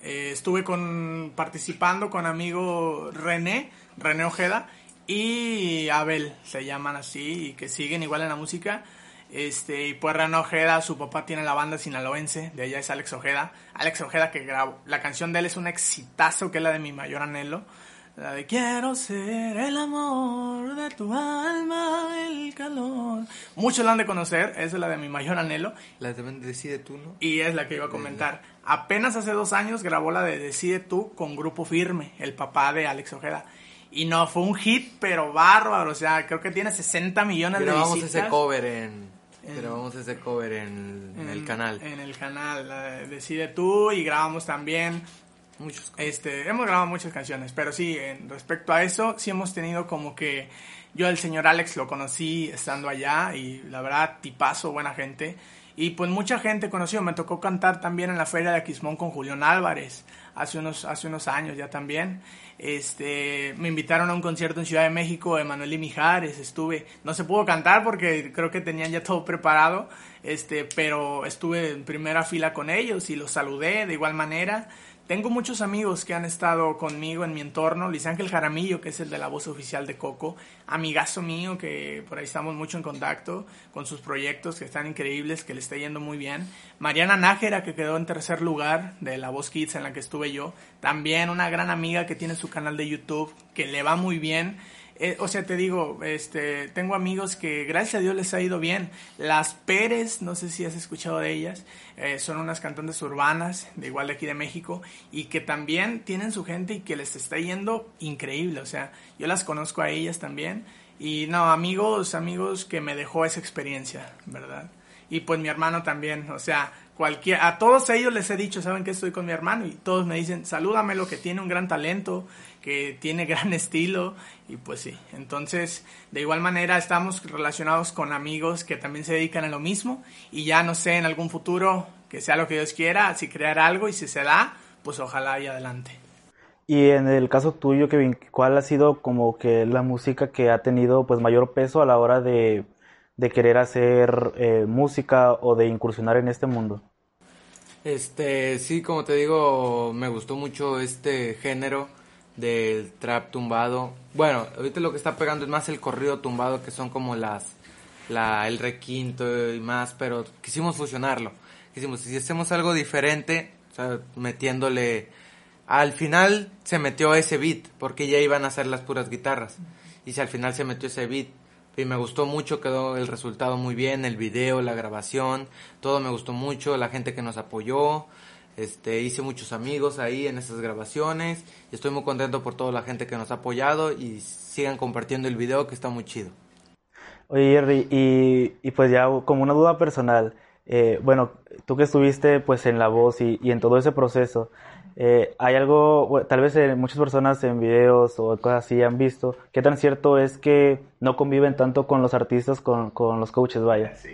Eh, estuve con, participando con amigo René, René Ojeda, y Abel, se llaman así, y que siguen igual en la música. Este, y pues René Ojeda, su papá tiene la banda sinaloense, de allá es Alex Ojeda. Alex Ojeda que grabó, la canción de él es un exitazo, que es la de Mi Mayor Anhelo. La de Quiero ser el amor de tu alma, el calor. Muchos la han de conocer, esa es la de Mi Mayor Anhelo. La de Decide Tú, ¿no? Y es la que iba a comentar. Apenas hace dos años grabó la de Decide Tú con Grupo Firme, el papá de Alex Ojeda. Y no, fue un hit, pero bárbaro, o sea, creo que tiene sesenta millones de visitas. Grabamos ese cover en... Grabamos ese cover en, en, en el canal. En el canal, la de Decide Tú, y grabamos también... Muchos. Este, hemos grabado muchas canciones, pero sí, en, respecto a eso, sí hemos tenido como que... Yo al señor Alex lo conocí estando allá, y la verdad, tipazo, buena gente... Y pues mucha gente conoció, me tocó cantar también en la Feria de Aquismón con Julián Álvarez, hace unos, hace unos años ya también. Este, me invitaron a un concierto en Ciudad de México, Emmanuel y Mijares, estuve, no se pudo cantar porque creo que tenían ya todo preparado, este, pero estuve en primera fila con ellos y los saludé de igual manera. Tengo muchos amigos que han estado conmigo en mi entorno, Luis Ángel Jaramillo, que es el de la voz oficial de Coco, amigazo mío, que por ahí estamos mucho en contacto con sus proyectos, que están increíbles, que le está yendo muy bien. Mariana Nájera, que quedó en tercer lugar de La Voz Kids, en la que estuve yo, también una gran amiga que tiene su canal de YouTube, que le va muy bien. Eh, o sea, te digo, este, tengo amigos que gracias a Dios les ha ido bien. Las Pérez, no sé si has escuchado de ellas, eh, son unas cantantes urbanas, de igual de aquí de México, y que también tienen su gente y que les está yendo increíble. O sea, yo las conozco a ellas también, y no, amigos, amigos que me dejó esa experiencia, ¿verdad? Y pues mi hermano también, o sea, cualquier, a todos ellos les he dicho, saben que estoy con mi hermano, y todos me dicen, salúdamelo, que tiene un gran talento, que tiene gran estilo, y pues sí. Entonces, de igual manera, estamos relacionados con amigos que también se dedican a lo mismo, y ya no sé, en algún futuro, que sea lo que Dios quiera, si crear algo, y si se da, pues ojalá y adelante. Y en el caso tuyo, Kevin, ¿cuál ha sido como que la música que ha tenido pues mayor peso a la hora de, de querer hacer eh, música o de incursionar en este mundo? Este, sí, como te digo, me gustó mucho este género del trap tumbado. Bueno, ahorita lo que está pegando es más el corrido tumbado, que son como las la el requinto y más, pero quisimos fusionarlo. Quisimos, si hacemos algo diferente, o sea, metiéndole... Al final se metió ese beat, porque ya iban a hacer las puras guitarras. Y si al final se metió ese beat, y me gustó mucho, quedó el resultado muy bien, el video, la grabación, todo me gustó mucho, la gente que nos apoyó, este, hice muchos amigos ahí en esas grabaciones, y estoy muy contento por toda la gente que nos ha apoyado, y sigan compartiendo el video que está muy chido. Oye, Jerry, y, y pues ya como una duda personal, eh, bueno, tú que estuviste pues en La Voz y, y en todo ese proceso, Eh, hay algo, tal vez eh, muchas personas en videos o cosas así han visto, ¿qué tan cierto es que no conviven tanto con los artistas, con, con los coaches, vaya? Sí,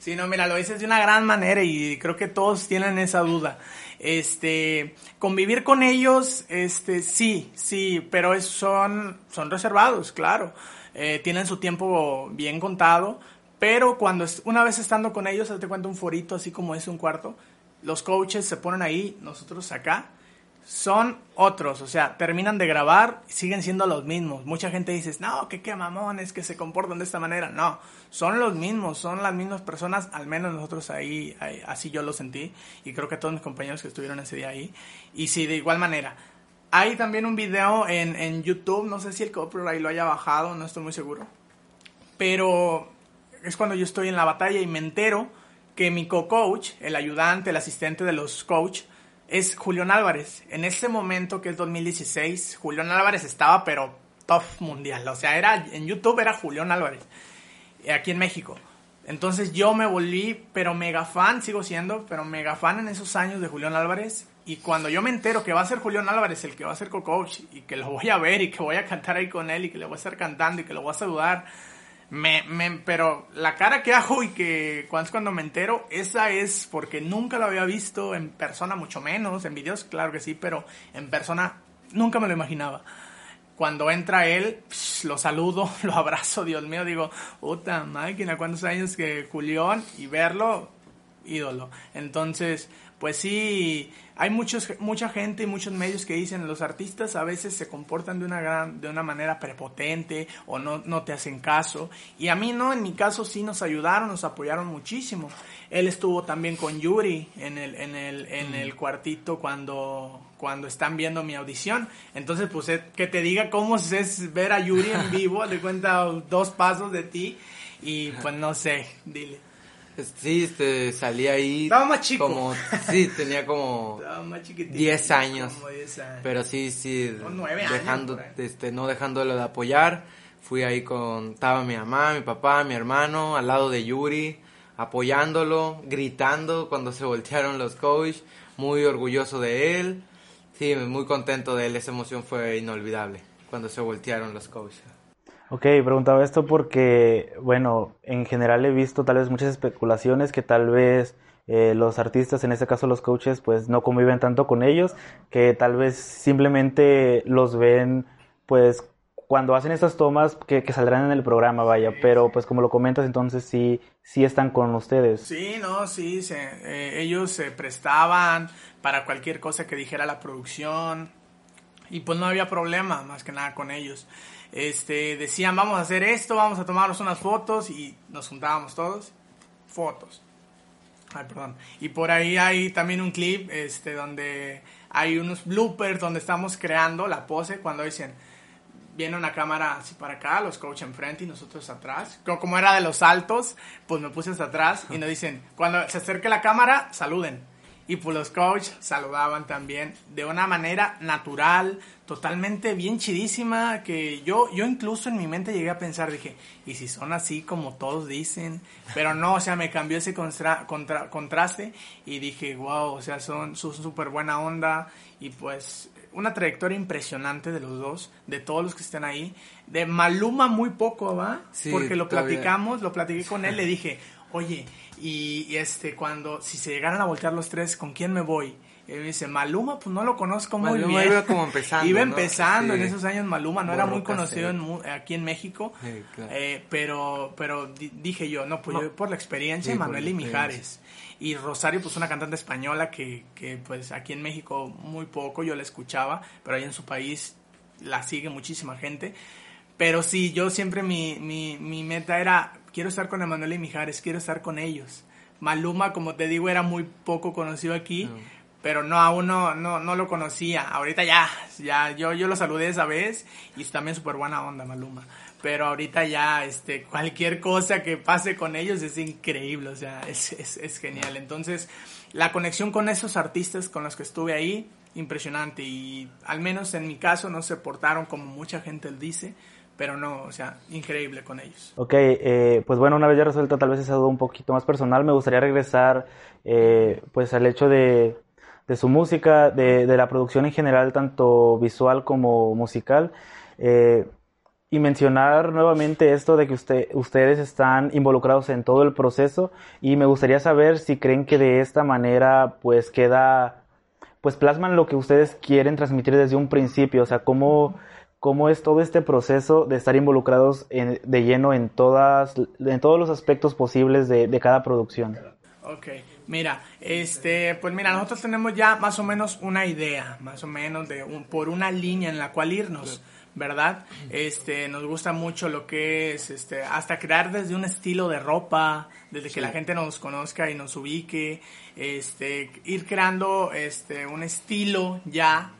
sí, no, mira, lo dices de una gran manera y creo que todos tienen esa duda. Este, convivir con ellos, este, sí, sí, pero es, son, son reservados, claro, eh, tienen su tiempo bien contado, pero cuando es, una vez estando con ellos, te cuento un forito así como es un cuarto, los coaches se ponen ahí, nosotros acá, son otros, o sea, terminan de grabar, siguen siendo los mismos. Mucha gente dice, no, que qué mamones, que se comportan de esta manera. No, son los mismos, son las mismas personas, al menos nosotros ahí, ahí, así yo lo sentí, y creo que todos mis compañeros que estuvieron ese día ahí, y sí, de igual manera. Hay también un video en, en YouTube, no sé si el copyright lo haya bajado, no estoy muy seguro, pero es cuando yo estoy en la batalla y me entero que mi co-coach, el ayudante, el asistente de los coach, es Julián Álvarez. En ese momento, que es dos mil dieciséis, Julián Álvarez estaba, pero top mundial. O sea, era, en YouTube era Julián Álvarez, aquí en México. Entonces yo me volví, pero mega fan, sigo siendo, pero mega fan en esos años de Julián Álvarez. Y cuando yo me entero que va a ser Julián Álvarez el que va a ser co-coach, y que lo voy a ver, y que voy a cantar ahí con él, y que le voy a estar cantando, y que lo voy a saludar... Me, me, pero la cara que hago y que cuando, cuando me entero, esa es porque nunca lo había visto en persona, mucho menos en videos, claro que sí, pero en persona nunca me lo imaginaba. Cuando entra él, psh, lo saludo, lo abrazo, Dios mío, digo, puta máquina, ¿cuántos años que Julián? Y verlo, ídolo. Entonces, pues sí, hay muchos, mucha gente y muchos medios que dicen los artistas a veces se comportan de una gran, de una manera prepotente o no, no te hacen caso. Y a mí no, en mi caso sí nos ayudaron, nos apoyaron muchísimo. Él estuvo también con Yuri en el, en el, en el cuartito cuando, cuando están viendo mi audición. Entonces, pues que te diga cómo es ver a Yuri en vivo, de cuenta dos pasos de ti y pues no sé, dile. Sí, este, salí ahí. Estaba más chico. Como, sí, tenía como diez años, años. Pero sí, sí. Dejando, años, este, no dejándolo de apoyar. Fui ahí con, estaba mi mamá, mi papá, mi hermano, al lado de Yuri, apoyándolo, gritando cuando se voltearon los coaches. Muy orgulloso de él. Sí, muy contento de él. Esa emoción fue inolvidable cuando se voltearon los coaches. Ok, preguntaba esto porque, bueno, en general he visto tal vez muchas especulaciones que tal vez eh, los artistas, en este caso los coaches, pues no conviven tanto con ellos, que tal vez simplemente los ven, pues, cuando hacen estas tomas que, que saldrán en el programa, vaya, sí, pero pues como lo comentas, entonces sí, sí están con ustedes. Sí, no, sí, se, eh, ellos se prestaban para cualquier cosa que dijera la producción y pues no había problema más que nada con ellos. Este, decían, vamos a hacer esto, vamos a tomarnos unas fotos, y nos juntábamos todos, fotos. Ay, perdón. Y por ahí hay también un clip, este, donde hay unos bloopers donde estamos creando la pose, cuando dicen, viene una cámara así para acá, los coaches enfrente y nosotros atrás. Como era de los saltos, pues me puse hasta atrás, y nos dicen, cuando se acerque la cámara, saluden. Y pues los coaches saludaban también de una manera natural, totalmente bien chidísima, que yo, yo incluso en mi mente llegué a pensar, dije, ¿y si son así como todos dicen? Pero no, o sea, me cambió ese contra, contra, contraste y dije, wow, o sea, son súper buena onda. Y pues una trayectoria impresionante de los dos, de todos los que están ahí. De Maluma muy poco, ¿va? Sí, porque lo todavía. platicamos, lo platiqué con él, le dije, oye, y, y este, cuando, si se llegaran a voltear los tres, ¿con quién me voy? Y dice, Maluma, pues no lo conozco muy Maluma bien. Iba como empezando, iba empezando, ¿no? Sí. En esos años Maluma no Borro era muy conocido en, aquí en México, sí, claro. eh, pero pero di, dije yo, no, pues no. Yo por la experiencia, sí, Manuel y Mijares. Y Rosario, pues una cantante española que, que pues aquí en México muy poco yo la escuchaba, pero ahí en su país la sigue muchísima gente. Pero sí, yo siempre mi, mi, mi meta era, quiero estar con Emmanuel y Mijares, quiero estar con ellos. Maluma, como te digo, era muy poco conocido aquí, no. pero no, aún no, no, no lo conocía. Ahorita ya, ya yo, yo lo saludé esa vez y también súper buena onda Maluma. Pero ahorita ya este, cualquier cosa que pase con ellos es increíble, o sea, es, es, es genial. Entonces, la conexión con esos artistas con los que estuve ahí, impresionante. Y al menos en mi caso no se portaron como mucha gente dice, pero no, o sea, increíble con ellos. Ok, eh, pues bueno, una vez ya resuelta tal vez esa duda un poquito más personal, me gustaría regresar eh, pues al hecho de, de su música, de, de la producción en general, tanto visual como musical, eh, y mencionar nuevamente esto de que usted, ustedes están involucrados en todo el proceso, y me gustaría saber si creen que de esta manera pues queda, pues plasman lo que ustedes quieren transmitir desde un principio, o sea, cómo... ¿Cómo es todo este proceso de estar involucrados en, de lleno en, todas, en todos los aspectos posibles de, de cada producción? Ok, mira, este, pues mira, nosotros tenemos ya más o menos una idea, más o menos de un, por una línea en la cual irnos, ¿verdad? Este, nos gusta mucho lo que es, este, hasta crear desde un estilo de ropa, desde sí. que la gente nos conozca y nos ubique, este, ir creando este, un estilo ya,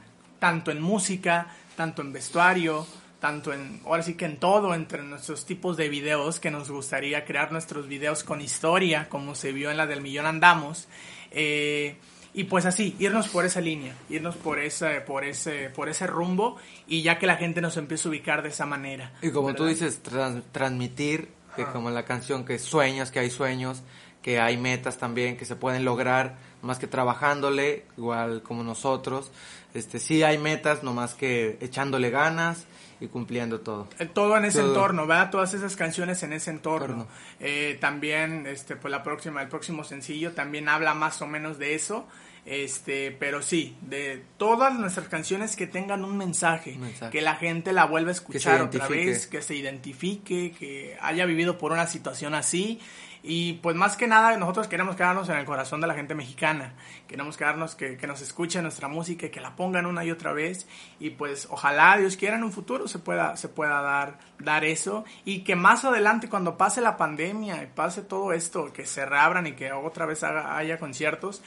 tanto en música, tanto en vestuario, tanto en, ahora sí que en todo, entre nuestros tipos de videos, que nos gustaría crear nuestros videos con historia, como se vio en la del Millón Andamos, eh, y pues así, irnos por esa línea, irnos por ese, por ese, por ese rumbo, y ya que la gente nos empiece a ubicar de esa manera. Y como ¿verdad? Tú dices, trans, transmitir, que ah. como en la canción, que sueñas, que hay sueños, que hay metas también, que se pueden lograr, más que trabajándole, igual como nosotros, este sí hay metas, nomás que echándole ganas y cumpliendo todo. Todo en ese todo. entorno, ¿verdad? Todas esas canciones en ese entorno. Eh, también, este, pues la próxima, el próximo sencillo también habla más o menos de eso. Este, pero sí, de todas nuestras canciones que tengan un mensaje, mensaje. Que la gente la vuelva a escuchar otra vez, que se identifique, que haya vivido por una situación así. Y pues más que nada nosotros queremos quedarnos en el corazón de la gente mexicana, queremos quedarnos que, que nos escuchen nuestra música, que la pongan una y otra vez, y pues ojalá Dios quiera en un futuro se pueda, se pueda dar, dar eso, y que más adelante cuando pase la pandemia y pase todo esto, que se reabran y que otra vez haga, haya conciertos,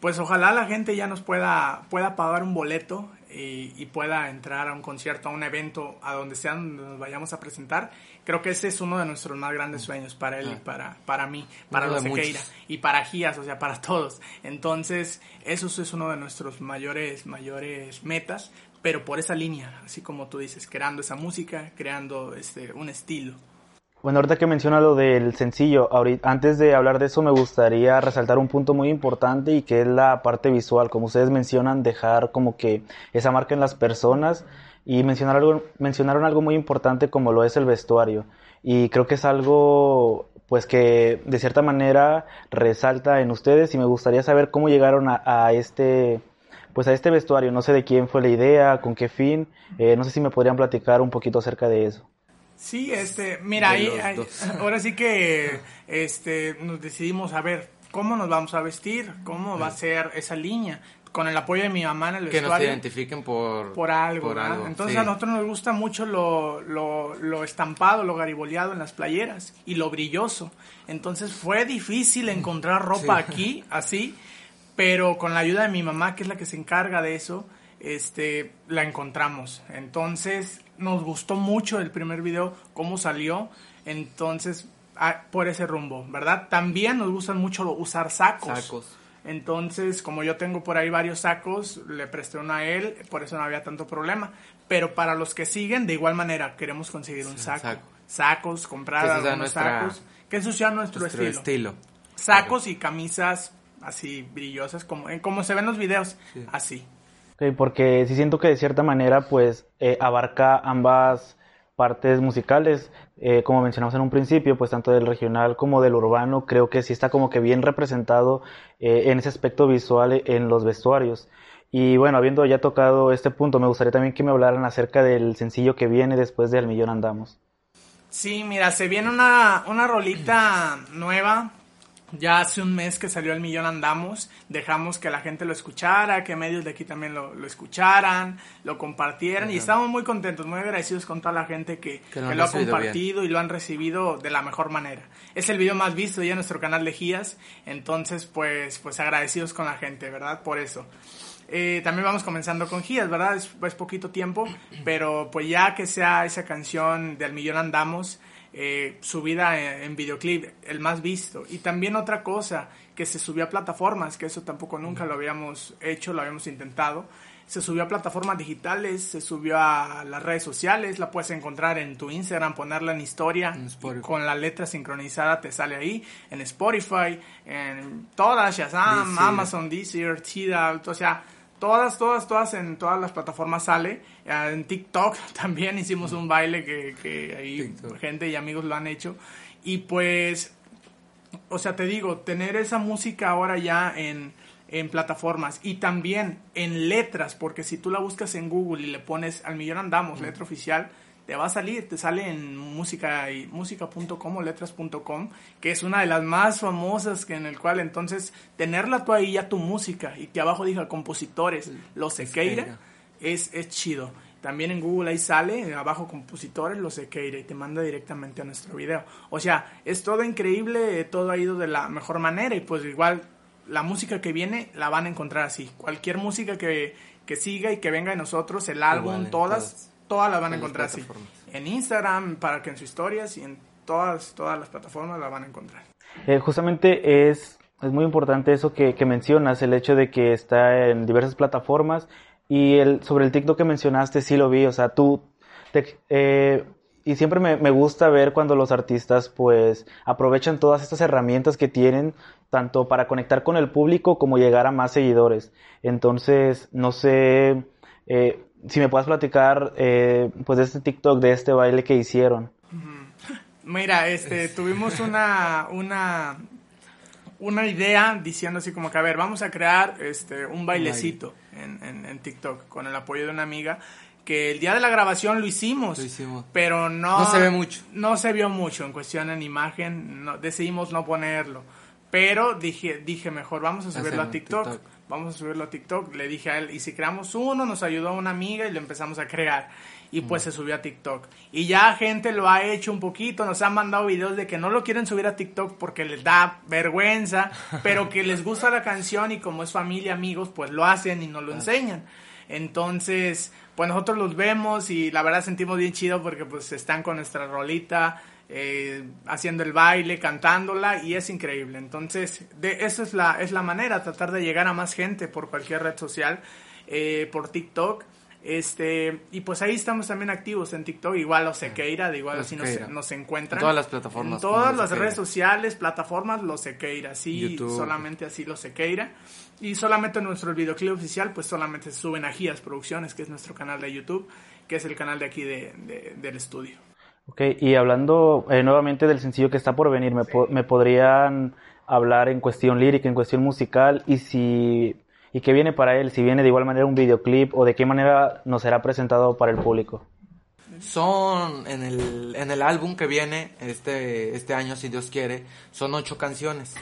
pues ojalá la gente ya nos pueda, pueda pagar un boleto y, y pueda entrar a un concierto, a un evento, a donde sea donde nos vayamos a presentar. Creo que ese es uno de nuestros más grandes sueños para él y para, para mí, para los Sequeira y para G I A Z, o sea, para todos. Entonces, eso es uno de nuestros mayores, mayores metas, pero por esa línea, así como tú dices, creando esa música, creando este, un estilo. Bueno, ahorita que menciona lo del sencillo, ahorita, antes de hablar de eso me gustaría resaltar un punto muy importante y que es la parte visual, como ustedes mencionan, dejar como que esa marca en las personas y mencionar algo, mencionaron algo muy importante como lo es el vestuario, y creo que es algo pues que de cierta manera resalta en ustedes, y me gustaría saber cómo llegaron a, a este pues a este vestuario, no sé de quién fue la idea, con qué fin, eh, no sé si me podrían platicar un poquito acerca de eso. Sí, este, mira, ahí, ahí, ahora sí que este, nos decidimos a ver cómo nos vamos a vestir, cómo va a ser esa línea, con el apoyo de mi mamá en el vestuario. Que nos identifiquen por, por algo, por algo. Entonces sí. A nosotros nos gusta mucho lo, lo, lo estampado, lo gariboleado en las playeras y lo brilloso. Entonces fue difícil encontrar ropa sí. aquí, así, pero con la ayuda de mi mamá, que es la que se encarga de eso, este, la encontramos. Entonces nos gustó mucho el primer video, cómo salió, entonces a, por ese rumbo, ¿verdad? También nos gustan mucho usar sacos. Sacos. Entonces, como yo tengo por ahí varios sacos, le presté uno a él, por eso no había tanto problema. Pero para los que siguen, de igual manera, queremos conseguir sí, un saco. saco. Sacos, comprar algunos nuestra, sacos, que eso sea nuestro, nuestro estilo. estilo. Sacos okay. y camisas así brillosas, como, como se ven los videos, sí. así. Okay, porque sí siento que de cierta manera pues eh, abarca ambas partes musicales, eh, como mencionamos en un principio, pues tanto del regional como del urbano, creo que sí está como que bien representado eh, en ese aspecto visual en los vestuarios. Y bueno, habiendo ya tocado este punto, me gustaría también que me hablaran acerca del sencillo que viene después de Al Millón Andamos. Sí, mira, se viene una, una rolita nueva. Ya hace un mes que salió El Millón Andamos, dejamos que la gente lo escuchara, que medios de aquí también lo, lo escucharan, lo compartieran. Ajá. Y estamos muy contentos, muy agradecidos con toda la gente que, que, lo, que lo ha compartido bien. Y lo han recibido de la mejor manera. Es el video más visto ya en nuestro canal de G I A Z, entonces pues, pues agradecidos con la gente, ¿verdad? Por eso. Eh, también vamos comenzando con G I A Z, ¿verdad? Es, es poquito tiempo, pero pues ya que sea esa canción de Al Millón Andamos, Eh, subida en, en videoclip, el más visto. Y también otra cosa, que se subió a plataformas, que eso tampoco nunca lo habíamos hecho, lo habíamos intentado. Se subió a plataformas digitales, se subió a las redes sociales, la puedes encontrar en tu Instagram, ponerla en historia, en con la letra sincronizada te sale ahí, en Spotify, en todas, Shazam, Deezer. Amazon, Deezer, Tidal, o sea... Todas, todas, todas, en todas las plataformas sale. En TikTok también hicimos un baile que, que ahí TikTok. Gente y amigos lo han hecho. Y pues, o sea, te digo, tener esa música ahora ya en, en plataformas y también en letras, porque si tú la buscas en Google y le pones Al Millón Andamos, mm. letra oficial, te va a salir, te sale en música y música punto com o letras punto com, que es una de las más famosas, que en el cual entonces tenerla tú ahí ya tu música y que abajo diga compositores, Los Sequeira, es, es chido. También en Google ahí sale, abajo compositores, Los Sequeira, y te manda directamente a nuestro video. O sea, es todo increíble, todo ha ido de la mejor manera y pues igual la música que viene la van a encontrar así. Cualquier música que, que siga y que venga de nosotros, el álbum, igual, todas... todas. Todas las van a encontrar así. En Instagram, para que en sus historias y en todas, todas las plataformas la van a encontrar. Eh, justamente es, es muy importante eso que, que mencionas, el hecho de que está en diversas plataformas. Y el, sobre el TikTok que mencionaste, sí lo vi. O sea, tú... Te, eh, y siempre me, me gusta ver cuando los artistas pues aprovechan todas estas herramientas que tienen, tanto para conectar con el público como llegar a más seguidores. Entonces, no sé... Eh, si me puedes platicar, eh, pues, de este TikTok, de este baile que hicieron. Mira, este, tuvimos una, una, una idea diciendo así como que, a ver, vamos a crear, este, un bailecito en, en, en TikTok con el apoyo de una amiga, que el día de la grabación lo hicimos, lo hicimos. pero no... No se ve mucho. No se vio mucho en cuestión en imagen, no, decidimos no ponerlo, pero dije, dije mejor, vamos a subirlo a TikTok. TikTok. Vamos a subirlo a TikTok, le dije a él, y si creamos uno, nos ayudó una amiga y lo empezamos a crear, y pues mm. se subió a TikTok, y ya gente lo ha hecho un poquito, nos han mandado videos de que no lo quieren subir a TikTok porque les da vergüenza, pero que les gusta la canción, y como es familia, amigos, pues lo hacen y nos lo enseñan. Entonces, pues nosotros los vemos y la verdad sentimos bien chido porque pues están con nuestra rolita, Eh, haciendo el baile, cantándola, y es increíble. Entonces, de, eso es la, es la manera, tratar de llegar a más gente por cualquier red social, eh, por TikTok, este, y pues ahí estamos también activos en TikTok, igual Los Sequeira, de igual así nos, nos encuentran. En todas las plataformas. En todas las redes sociales, plataformas, Los Sequeira, sí, solamente así Los Sequeira. Y solamente en nuestro videoclip oficial, pues solamente se suben a G I A Z Producciones, que es nuestro canal de YouTube, que es el canal de aquí de, de, del estudio. Ok, y hablando eh, nuevamente del sencillo que está por venir, ¿me, sí. po- ¿me podrían hablar en cuestión lírica, en cuestión musical? ¿Y si y qué viene para él? ¿Si viene de igual manera un videoclip o de qué manera nos será presentado para el público? Son, en el en el álbum que viene este, este año, si Dios quiere, son ocho canciones.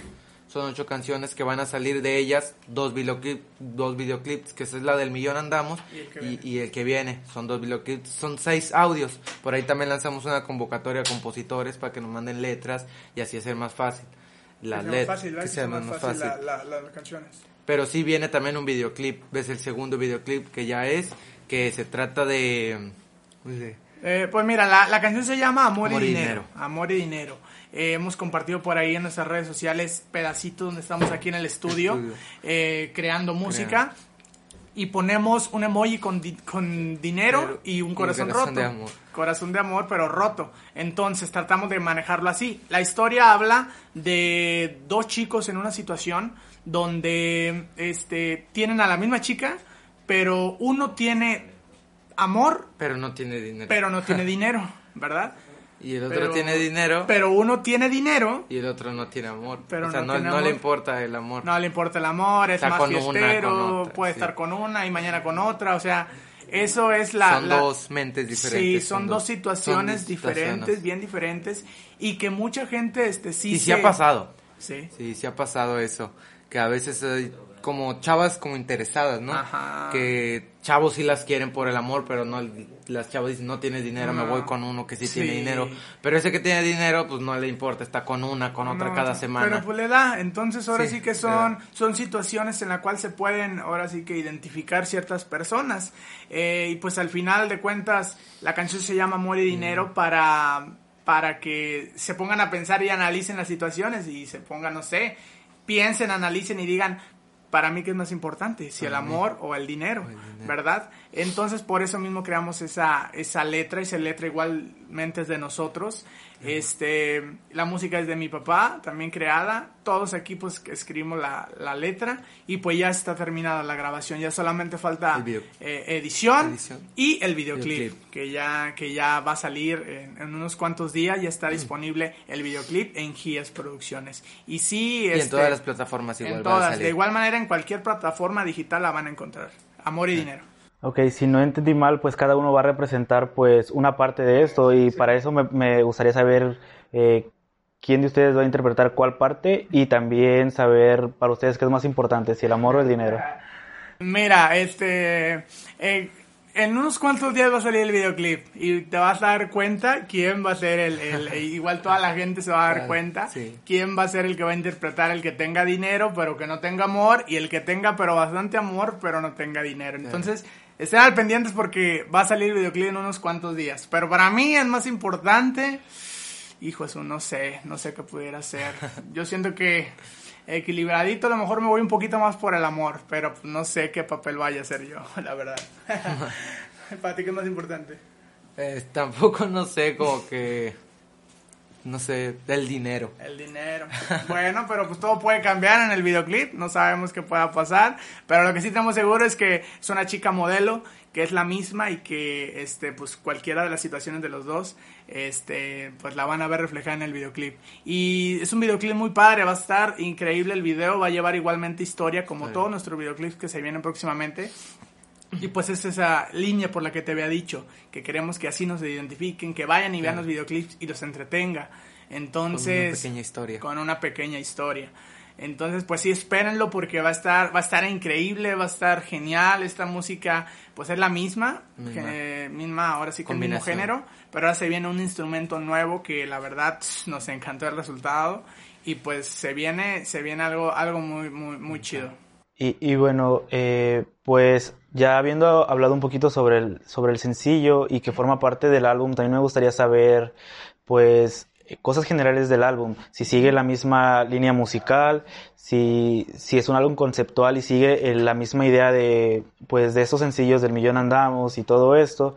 Son ocho canciones que van a salir de ellas, dos, videoclip, dos videoclips, que esa es la del Millón Andamos y el, y, y el que viene, son dos videoclips, son seis audios. Por ahí también lanzamos una convocatoria a compositores para que nos manden letras y así hacer más fácil. Las letras, que sea más fácil las la, la, la canciones. Pero sí viene también un videoclip, ves el segundo videoclip que ya es, que se trata de... No sé. Eh, pues mira, la, la canción se llama Amor, Amor y, y dinero. dinero. Amor y Dinero. Eh, hemos compartido por ahí en nuestras redes sociales pedacitos donde estamos aquí en el estudio, estudio. Eh, creando música. Creando. Y ponemos un emoji con, di- con dinero, dinero y un corazón, un corazón roto. De amor. Corazón de amor, pero roto. Entonces tratamos de manejarlo así. La historia habla de dos chicos en una situación donde este, tienen a la misma chica, pero uno tiene... amor, pero no tiene dinero. Pero no tiene dinero. ¿verdad? Y el otro pero, tiene dinero. Pero uno tiene dinero. Y el otro no tiene amor. Pero o sea, no, no, no le importa el amor. No le importa el amor, es más fiestero, otra, puede sí. estar con una y mañana con otra, o sea... Eso es la... Son la, dos mentes diferentes. Sí, son, son dos situaciones son diferentes, situaciones. bien diferentes, y que mucha gente este sí... Y se, sí ha pasado. Sí. Sí, sí ha pasado eso, que a veces hay como chavas como interesadas, ¿no? Ajá. Que chavos sí las quieren por el amor, pero no las chavas dicen, no tienes dinero, no. me voy con uno que sí, sí tiene dinero. Pero ese que tiene dinero, pues no le importa, está con una, con otra no, cada semana. Pero pues le da, entonces ahora sí, sí que son, son situaciones en las cuales se pueden ahora sí que identificar ciertas personas. Eh, y pues al final de cuentas, la canción se llama Amor y Dinero mm. para, para que se pongan a pensar y analicen las situaciones y se pongan, no sé, piensen, analicen y digan... Para mí, ¿qué es más importante? Si el amor o el dinero, ¿verdad? Entonces, por eso mismo creamos esa, esa letra. Esa letra igualmente es de nosotros. Este, la música es de mi papá, también creada. Todos aquí, pues, escribimos la, la letra. Y, pues, ya está terminada la grabación. Ya solamente falta video. eh, edición, edición y el videoclip. videoclip. Que, ya, que ya va a salir en, en unos cuantos días. Ya está mm. disponible el videoclip en G I A Z Producciones. Y sí... Y este, en todas las plataformas igual en todas, va a salir. De igual manera, en cualquier plataforma digital la van a encontrar. Amor y mm. dinero. Ok, si no entendí mal, pues cada uno va a representar pues una parte de esto y sí. para eso me, me gustaría saber eh, quién de ustedes va a interpretar cuál parte y también saber para ustedes qué es más importante, si el amor o el dinero. Mira, este, eh, en unos cuantos días va a salir el videoclip y te vas a dar cuenta quién va a ser el, el igual toda la gente se va a dar claro, cuenta sí. quién va a ser el que va a interpretar el que tenga dinero pero que no tenga amor y el que tenga pero bastante amor pero no tenga dinero. Entonces... Sí. Estén al pendientes porque va a salir el videoclip en unos cuantos días. Pero para mí es más importante... Hijo, eso no sé, no sé qué pudiera ser. Yo siento que equilibradito a lo mejor me voy un poquito más por el amor. Pero no sé qué papel vaya a ser yo, la verdad. ¿Para ti qué es más importante? Eh, tampoco no sé, como que... No sé, el dinero. El dinero. Bueno, pero pues todo puede cambiar en el videoclip. No sabemos qué pueda pasar. Pero lo que sí tenemos seguro es que es una chica modelo, que es la misma y que este pues cualquiera de las situaciones de los dos este pues la van a ver reflejada en el videoclip. Y es un videoclip muy padre, va a estar increíble el video. Va a llevar igualmente historia como sí. todos nuestros videoclips que se vienen próximamente. Y pues es esa línea por la que te había dicho, que queremos que así nos identifiquen, que vayan y claro. vean los videoclips y los entretenga. Entonces, con una pequeña historia. Con una pequeña historia. Entonces, pues sí, espérenlo porque va a estar va a estar increíble, va a estar genial. Esta música, pues es la misma, misma, eh, misma ahora sí con el mismo género, pero ahora se viene un instrumento nuevo que la verdad nos encantó el resultado y pues se viene se viene algo algo muy muy muy okay. chido. Y, y bueno, eh, pues ya habiendo hablado un poquito sobre el, sobre el sencillo y que forma parte del álbum, también me gustaría saber, pues, cosas generales del álbum. Si sigue la misma línea musical, si, si es un álbum conceptual y sigue la misma idea de, pues, de estos sencillos del Millón Andamos y todo esto.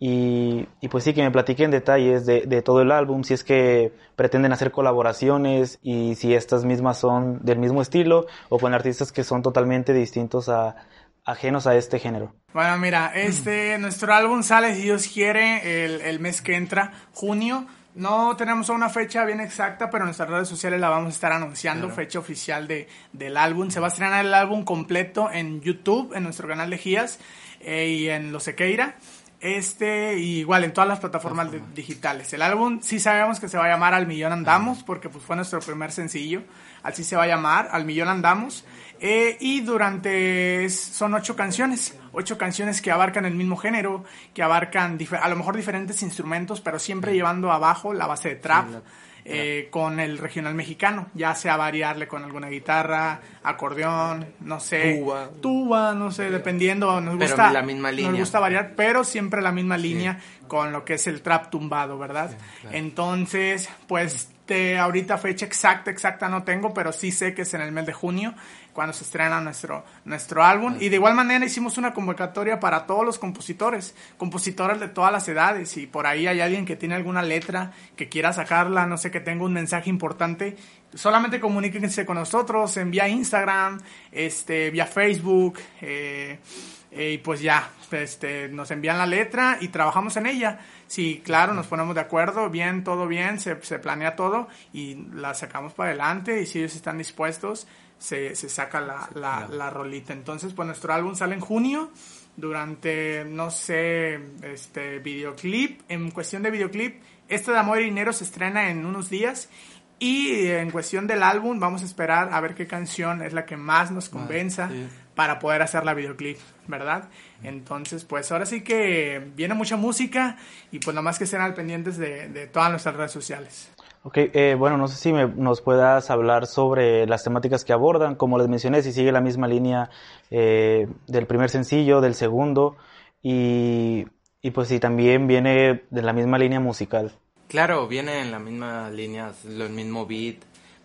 Y, y pues sí, que me platiquen detalles de, de todo el álbum, si es que pretenden hacer colaboraciones y si estas mismas son del mismo estilo o con artistas que son totalmente distintos a ajenos a este género. Bueno, mira, este mm. nuestro álbum sale, si Dios quiere, el, el mes que entra, junio. No tenemos una fecha bien exacta, pero en nuestras redes sociales la vamos a estar anunciando, claro. fecha oficial de, del álbum. Se va a estrenar el álbum completo en YouTube, en nuestro canal de G I A Z eh, y en Los Sequeira. Este, y igual en todas las plataformas de, digitales. El álbum sí sabemos que se va a llamar Al Millón Andamos, porque pues fue nuestro primer sencillo. Así se va a llamar, Al Millón Andamos. Eh, y durante, son ocho canciones, ocho canciones que abarcan el mismo género, que abarcan difer- a lo mejor diferentes instrumentos, pero siempre sí. llevando abajo la base de trap. Sí, la- Eh, con el regional mexicano, ya sea variarle con alguna guitarra, acordeón, no sé, tuba, tuba no sé, dependiendo, nos gusta, pero la misma línea. Nos gusta variar, pero siempre la misma línea sí. con lo que es el trap tumbado, ¿verdad? Sí, claro. Entonces, pues te, ahorita fecha exacta, exacta no tengo, pero sí sé que es en el mes de junio cuando se estrena nuestro, nuestro álbum. Sí. Y de igual manera hicimos una convocatoria para todos los compositores, compositores de todas las edades. Y por ahí hay alguien que tiene alguna letra, que quiera sacarla, no sé, que tenga un mensaje importante, solamente comuníquense con nosotros en vía Instagram, este, vía Facebook, eh, Y pues ya, este, nos envían la letra y trabajamos en ella. Sí, claro, nos ponemos de acuerdo, bien, todo bien, se, se planea todo y la sacamos para adelante. Y si ellos están dispuestos, se, se saca la, sí, la, claro. la rolita. Entonces, pues nuestro álbum sale en junio. Durante, no sé, este videoclip, en cuestión de videoclip, este de Amor y Dinero se estrena en unos días. Y en cuestión del álbum, vamos a esperar a ver qué canción es la que más nos convenza, sí, para poder hacer la videoclip, ¿verdad? Entonces, pues ahora sí que viene mucha música y pues nada más que estén al pendientes de, de todas nuestras redes sociales. Ok, eh, bueno, no sé si me, nos puedas hablar sobre las temáticas que abordan, como les mencioné, si sigue la misma línea eh, del primer sencillo, del segundo, y, y pues si también viene de la misma línea musical. Claro, viene en la misma línea, el mismo beat,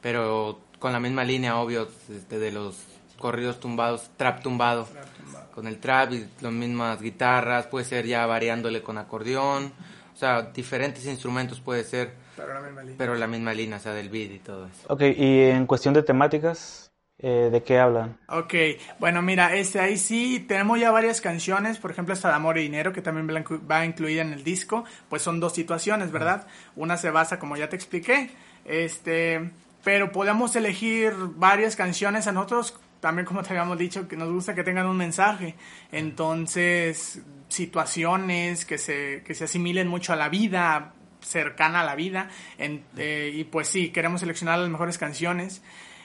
pero con la misma línea, obvio, este, de los corridos tumbados, trap tumbado, trap tumbado, con el trap y las mismas guitarras, puede ser ya variándole con acordeón, o sea, diferentes instrumentos puede ser, pero la misma línea, pero la misma línea, o sea, del beat y todo eso. Okay, y en cuestión de temáticas... Eh, ¿de qué hablan? Ok, bueno, mira, este, ahí sí tenemos ya varias canciones, por ejemplo, esta de Amor y Dinero, que también va incluida en el disco, pues son dos situaciones, ¿verdad? Una se basa, como ya te expliqué, este, pero podemos elegir varias canciones a nosotros, también como te habíamos dicho, que nos gusta que tengan un mensaje, entonces, situaciones que se, que se asimilen mucho a la vida, cercana a la vida, en, eh, y pues sí, queremos seleccionar las mejores canciones.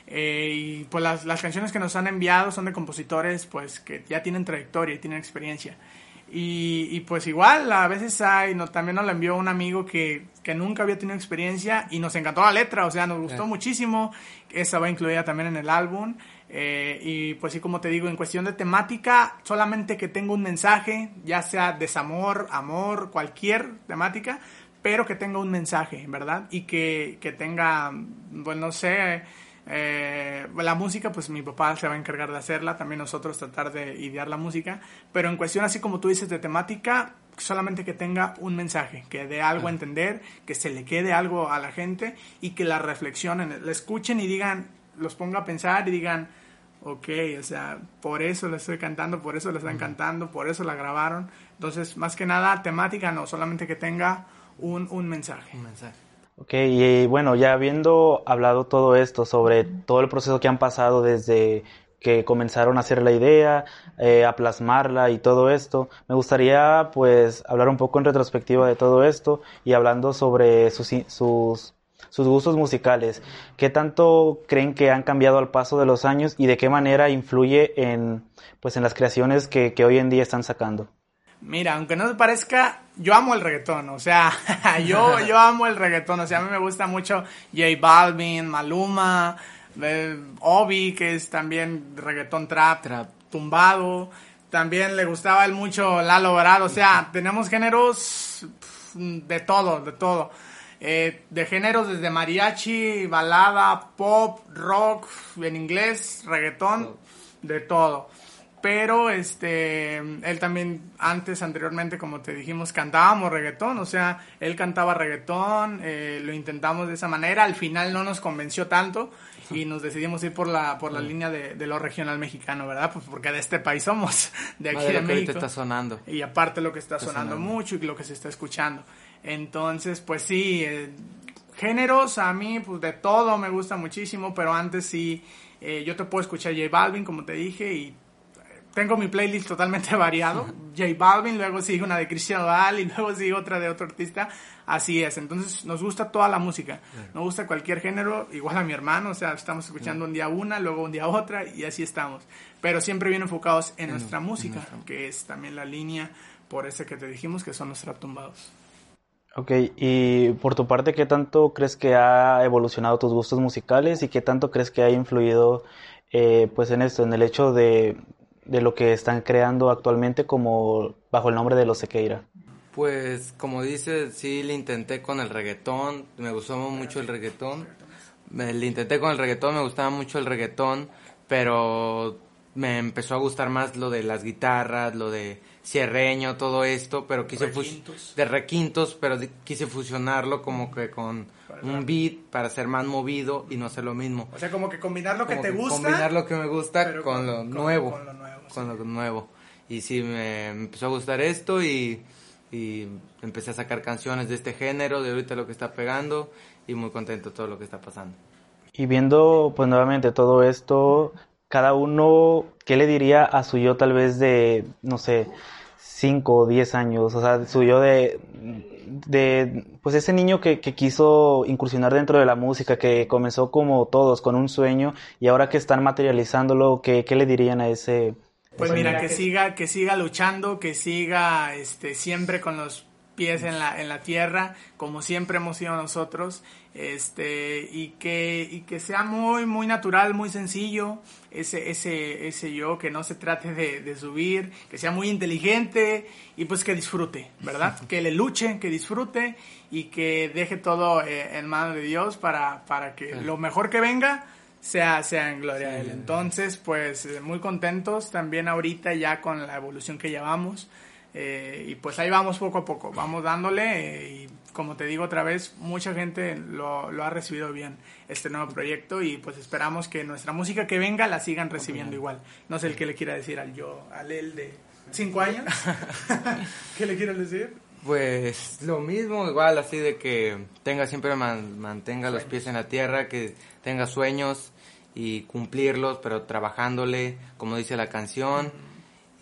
Eh, y pues las, las canciones que nos han enviado son de compositores pues que ya tienen trayectoria y tienen experiencia y, y pues igual a veces hay, no, también nos la envió un amigo que, que nunca había tenido experiencia y nos encantó la letra, o sea, nos gustó, sí, muchísimo. Esa va incluida también en el álbum. Eh, y pues sí, como te digo, en cuestión de temática, solamente que tenga un mensaje, ya sea desamor, amor, cualquier temática, pero que tenga un mensaje, ¿verdad? Y que, que tenga, pues no sé... Eh, la música, pues mi papá se va a encargar de hacerla, también nosotros tratar de idear la música, pero en cuestión así como tú dices de temática, solamente que tenga un mensaje, que dé algo a entender, que se le quede algo a la gente y que la reflexionen, la escuchen y digan, los ponga a pensar y digan, ok, o sea, por eso la estoy cantando, por eso la están cantando, por eso la grabaron. Entonces, más que nada, temática no, solamente que tenga un, un mensaje. Un mensaje. Ok, y bueno, ya habiendo hablado todo esto sobre todo el proceso que han pasado desde que comenzaron a hacer la idea, eh, a plasmarla y todo esto, me gustaría pues hablar un poco en retrospectiva de todo esto y hablando sobre sus, sus, sus gustos musicales. ¿Qué tanto creen que han cambiado al paso de los años y de qué manera influye en, pues, en las creaciones que, que hoy en día están sacando? Mira, aunque no te parezca, yo amo el reggaetón, o sea, yo, yo amo el reggaetón, o sea, a mí me gusta mucho J Balvin, Maluma, Obi, que es también reggaetón trap, trap tumbado, también le gustaba a él mucho Lalo, ¿verdad? O sea, tenemos géneros de todo, de todo, eh, de géneros desde mariachi, balada, pop, rock, en inglés, reggaetón, de todo. Pero este él también antes, anteriormente, como te dijimos, cantábamos reggaetón, o sea, él cantaba reggaetón, eh, lo intentamos de esa manera, al final no nos convenció tanto y nos decidimos ir por la por la sí. línea de, de lo regional mexicano, ¿verdad? Pues porque de este país somos, de aquí Madre, de México. Está sonando. Y aparte lo que está, está sonando, sonando mucho y lo que se está escuchando. Entonces, pues sí, eh, géneros a mí, pues de todo me gusta muchísimo, pero antes sí, eh, yo te puedo escuchar J Balvin, como te dije, y tengo mi playlist totalmente variado, J Balvin, luego sigue una de Christian Odal y luego sigue otra de otro artista, así es, entonces nos gusta toda la música, nos gusta cualquier género, igual a mi hermano, o sea, estamos escuchando un día una, luego un día otra y así estamos, pero siempre bien enfocados en, en nuestra música, en nuestra... que es también la línea por esa que te dijimos, que son los trap tumbados. Ok, y por tu parte, ¿qué tanto crees que ha evolucionado tus gustos musicales y qué tanto crees que ha influido eh, pues en esto, en el hecho de... de lo que están creando actualmente como bajo el nombre de Los Sequeira? Pues como dices, sí le intenté con el reggaetón, me gustó mucho el reggaetón, me, le intenté con el reggaetón, me gustaba mucho el reggaetón, pero me empezó a gustar más lo de las guitarras, lo de sierreño, todo esto, pero quise requintos. Fus- de requintos, pero de- quise fusionarlo como que con un beat para ser más movido y no hacer lo mismo. O sea, como que combinar lo como que te que gusta. Combinar lo que me gusta con, con lo con, nuevo. Con lo nuevo. Con sí. lo nuevo. y sí, me, me empezó a gustar esto y, y empecé a sacar canciones de este género, de ahorita lo que está pegando, y muy contento todo lo que está pasando. Y viendo pues nuevamente todo esto, cada uno, ¿qué le diría a su yo tal vez de, no sé, cinco o diez años? O sea, su yo de, de pues ese niño que, que quiso incursionar dentro de la música, que comenzó como todos con un sueño y ahora que están materializándolo, ¿qué, qué le dirían a ese? Pues ese mira, niño? que siga, que siga luchando, que siga este siempre con los pies en la, en la tierra, como siempre hemos sido nosotros, este, y que, y que sea muy, muy natural, muy sencillo, ese, ese, ese yo, que no se trate de, de subir, que sea muy inteligente, y pues que disfrute, ¿verdad? Que le luche, que disfrute, y que deje todo eh, en manos de Dios para, para que sí. Lo mejor que venga sea, sea en gloria sí. A Él. Entonces, pues, muy contentos también ahorita ya con la evolución que llevamos. Eh, y pues ahí vamos poco a poco, vamos dándole eh, y como te digo otra vez, mucha gente lo, lo ha recibido bien este nuevo proyecto y pues esperamos que nuestra música que venga la sigan recibiendo okay. Igual, no sé el que le quiera decir al yo, al él de cinco años, ¿qué le quiero decir? Pues lo mismo, igual así de que tenga siempre man, mantenga sueños. Los pies en la tierra, que tenga sueños y cumplirlos, pero trabajándole, como dice la canción, mm-hmm.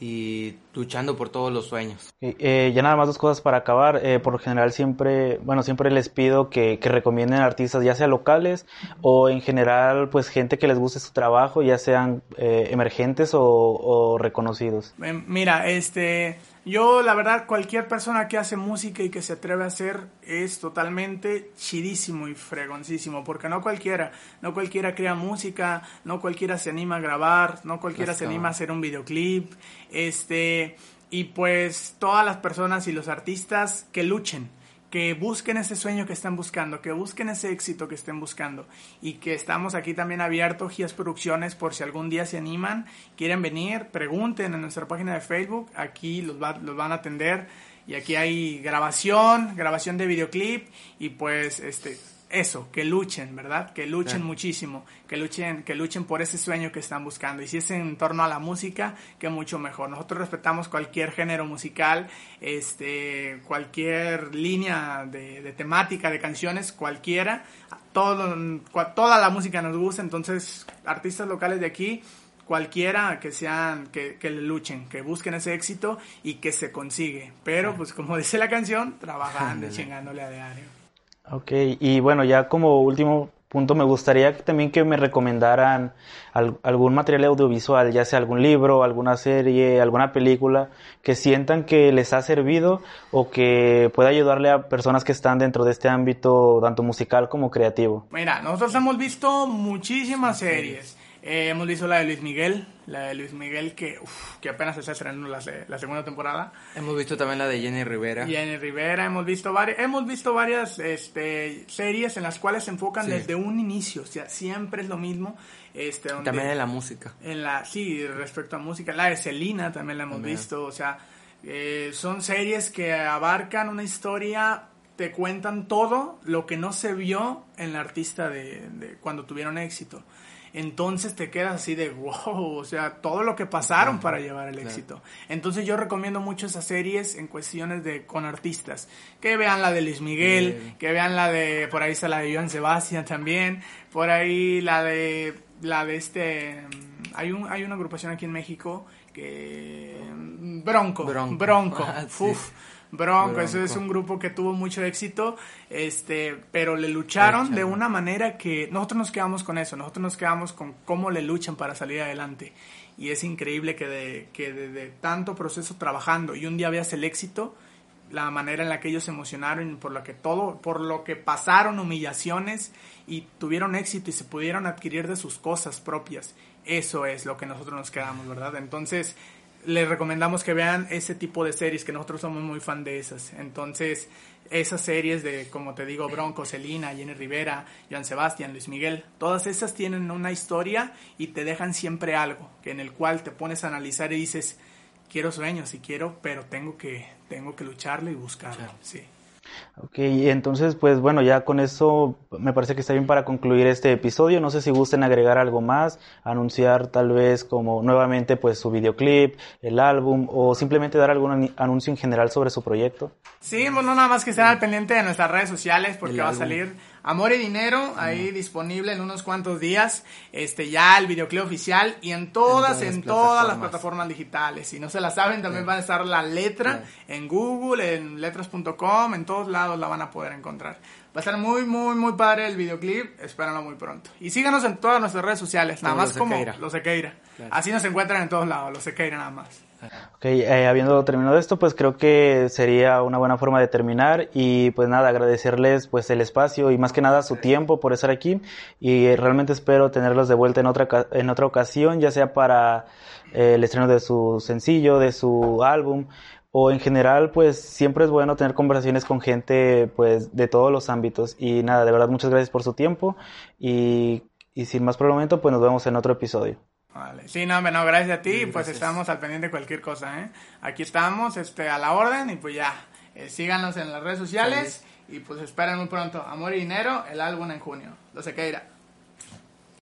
y luchando por todos los sueños. Eh, ya nada más dos cosas para acabar. Eh, por lo general siempre, bueno, siempre les pido que, que recomienden artistas, ya sea locales o en general, pues gente que les guste su trabajo, ya sean eh, emergentes o, o reconocidos. Mira, este, yo la verdad cualquier persona que hace música y que se atreve a hacer es totalmente chidísimo y fregoncísimo, porque no cualquiera, no cualquiera crea música, no cualquiera se anima a grabar, no cualquiera Hasta. se anima a hacer un videoclip, este... Y pues todas las personas y los artistas que luchen, que busquen ese sueño que están buscando, que busquen ese éxito que estén buscando. Y que estamos aquí también abiertos, G I A Z Producciones, por si algún día se animan, quieren venir, pregunten en nuestra página de Facebook, aquí los, va, los van a atender. Y aquí hay grabación, grabación de videoclip y pues este... Eso, que luchen, ¿verdad? Que luchen Bien. muchísimo, que luchen, que luchen por ese sueño que están buscando. Y si es en torno a la música, que mucho mejor. Nosotros respetamos cualquier género musical, este, cualquier línea de, de temática, de canciones, cualquiera. Todo, toda la música nos gusta, entonces artistas locales de aquí, cualquiera que sean, que, que luchen, que busquen ese éxito y que se consigue. Pero, pues como dice la canción, trabajando, chingándole a diario. Ok, y bueno, ya como último punto me gustaría que también que me recomendaran al, algún material audiovisual, ya sea algún libro, alguna serie, alguna película, que sientan que les ha servido o que pueda ayudarle a personas que están dentro de este ámbito, tanto musical como creativo. Mira, nosotros hemos visto muchísimas series. Eh, hemos visto la de Luis Miguel, la de Luis Miguel que, uf, que apenas se está estrenando la, la segunda temporada. Hemos visto también la de Jenni Rivera. Jenni Rivera, hemos visto, vari- hemos visto varias este, series en las cuales se enfocan sí. desde un inicio, o sea, siempre es lo mismo. Este, donde, también en la música. En la, sí, respecto a música, la de Selena también la hemos también. visto, o sea, eh, son series que abarcan una historia... Te cuentan todo lo que no se vio en la artista de, de cuando tuvieron éxito. Entonces te quedas así de wow, o sea, todo lo que pasaron claro, para llevar el claro. éxito. Entonces yo recomiendo mucho esas series en cuestiones de con artistas. Que vean la de Luis Miguel, sí. que vean la de, por ahí está la de Joan Sebastian también, por ahí la de, la de este, hay un, hay una agrupación aquí en México que, Bronco, Bronco, Bronco, ah, sí. uf. Bronco, eso es un grupo que tuvo mucho éxito, este, pero le lucharon Lucha. de una manera que nosotros nos quedamos con eso, nosotros nos quedamos con cómo le luchan para salir adelante, y es increíble que de, que de, de tanto proceso trabajando y un día veas el éxito, la manera en la que ellos se emocionaron, por lo que todo, por lo que pasaron humillaciones y tuvieron éxito y se pudieron adquirir de sus cosas propias, eso es lo que nosotros nos quedamos, ¿verdad? Entonces les recomendamos que vean ese tipo de series, que nosotros somos muy fan de esas. Entonces, esas series de, como te digo, Bronco, Selena, Jenni Rivera, Joan Sebastián, Luis Miguel, todas esas tienen una historia y te dejan siempre algo, que en el cual te pones a analizar y dices, quiero sueños, sí quiero, pero tengo que, tengo que lucharlo y buscarlo. Sí. Ok, entonces pues bueno, ya con eso me parece que está bien para concluir este episodio. No sé si gusten agregar algo más, anunciar tal vez como nuevamente pues su videoclip, el álbum, o simplemente dar algún anuncio en general sobre su proyecto. Sí, bueno, nada más que estén al pendiente de nuestras redes sociales porque va a salir Amor y Dinero, ahí mm. disponible en unos cuantos días, este ya el videoclip oficial, y en todas, en, en todas las plataformas digitales. Si no se la saben, también mm. van a estar la letra mm. en Google, en letras punto com, en todos lados la van a poder encontrar. Va a estar muy, muy, muy padre el videoclip, espérenlo muy pronto. Y síganos en todas nuestras redes sociales, nada como más los como Los Sequeira. Claro. Así nos encuentran en todos lados, Los Sequeira nada más. Ok, eh, habiendo terminado esto, pues creo que sería una buena forma de terminar y pues nada, agradecerles pues el espacio y más que nada su tiempo por estar aquí, y realmente espero tenerlos de vuelta en otra en otra ocasión, ya sea para eh, el estreno de su sencillo, de su álbum, o en general. Pues siempre es bueno tener conversaciones con gente pues de todos los ámbitos, y nada, de verdad muchas gracias por su tiempo y, y sin más por el momento, pues nos vemos en otro episodio. Vale. Sí, no, no, gracias a ti, sí, pues gracias. Estamos al pendiente de cualquier cosa, ¿eh? Aquí estamos, este, a la orden, y pues ya, eh, síganos en las redes sociales, sí, y pues esperen muy pronto Amor y Dinero, el álbum en junio. Los Sequeira.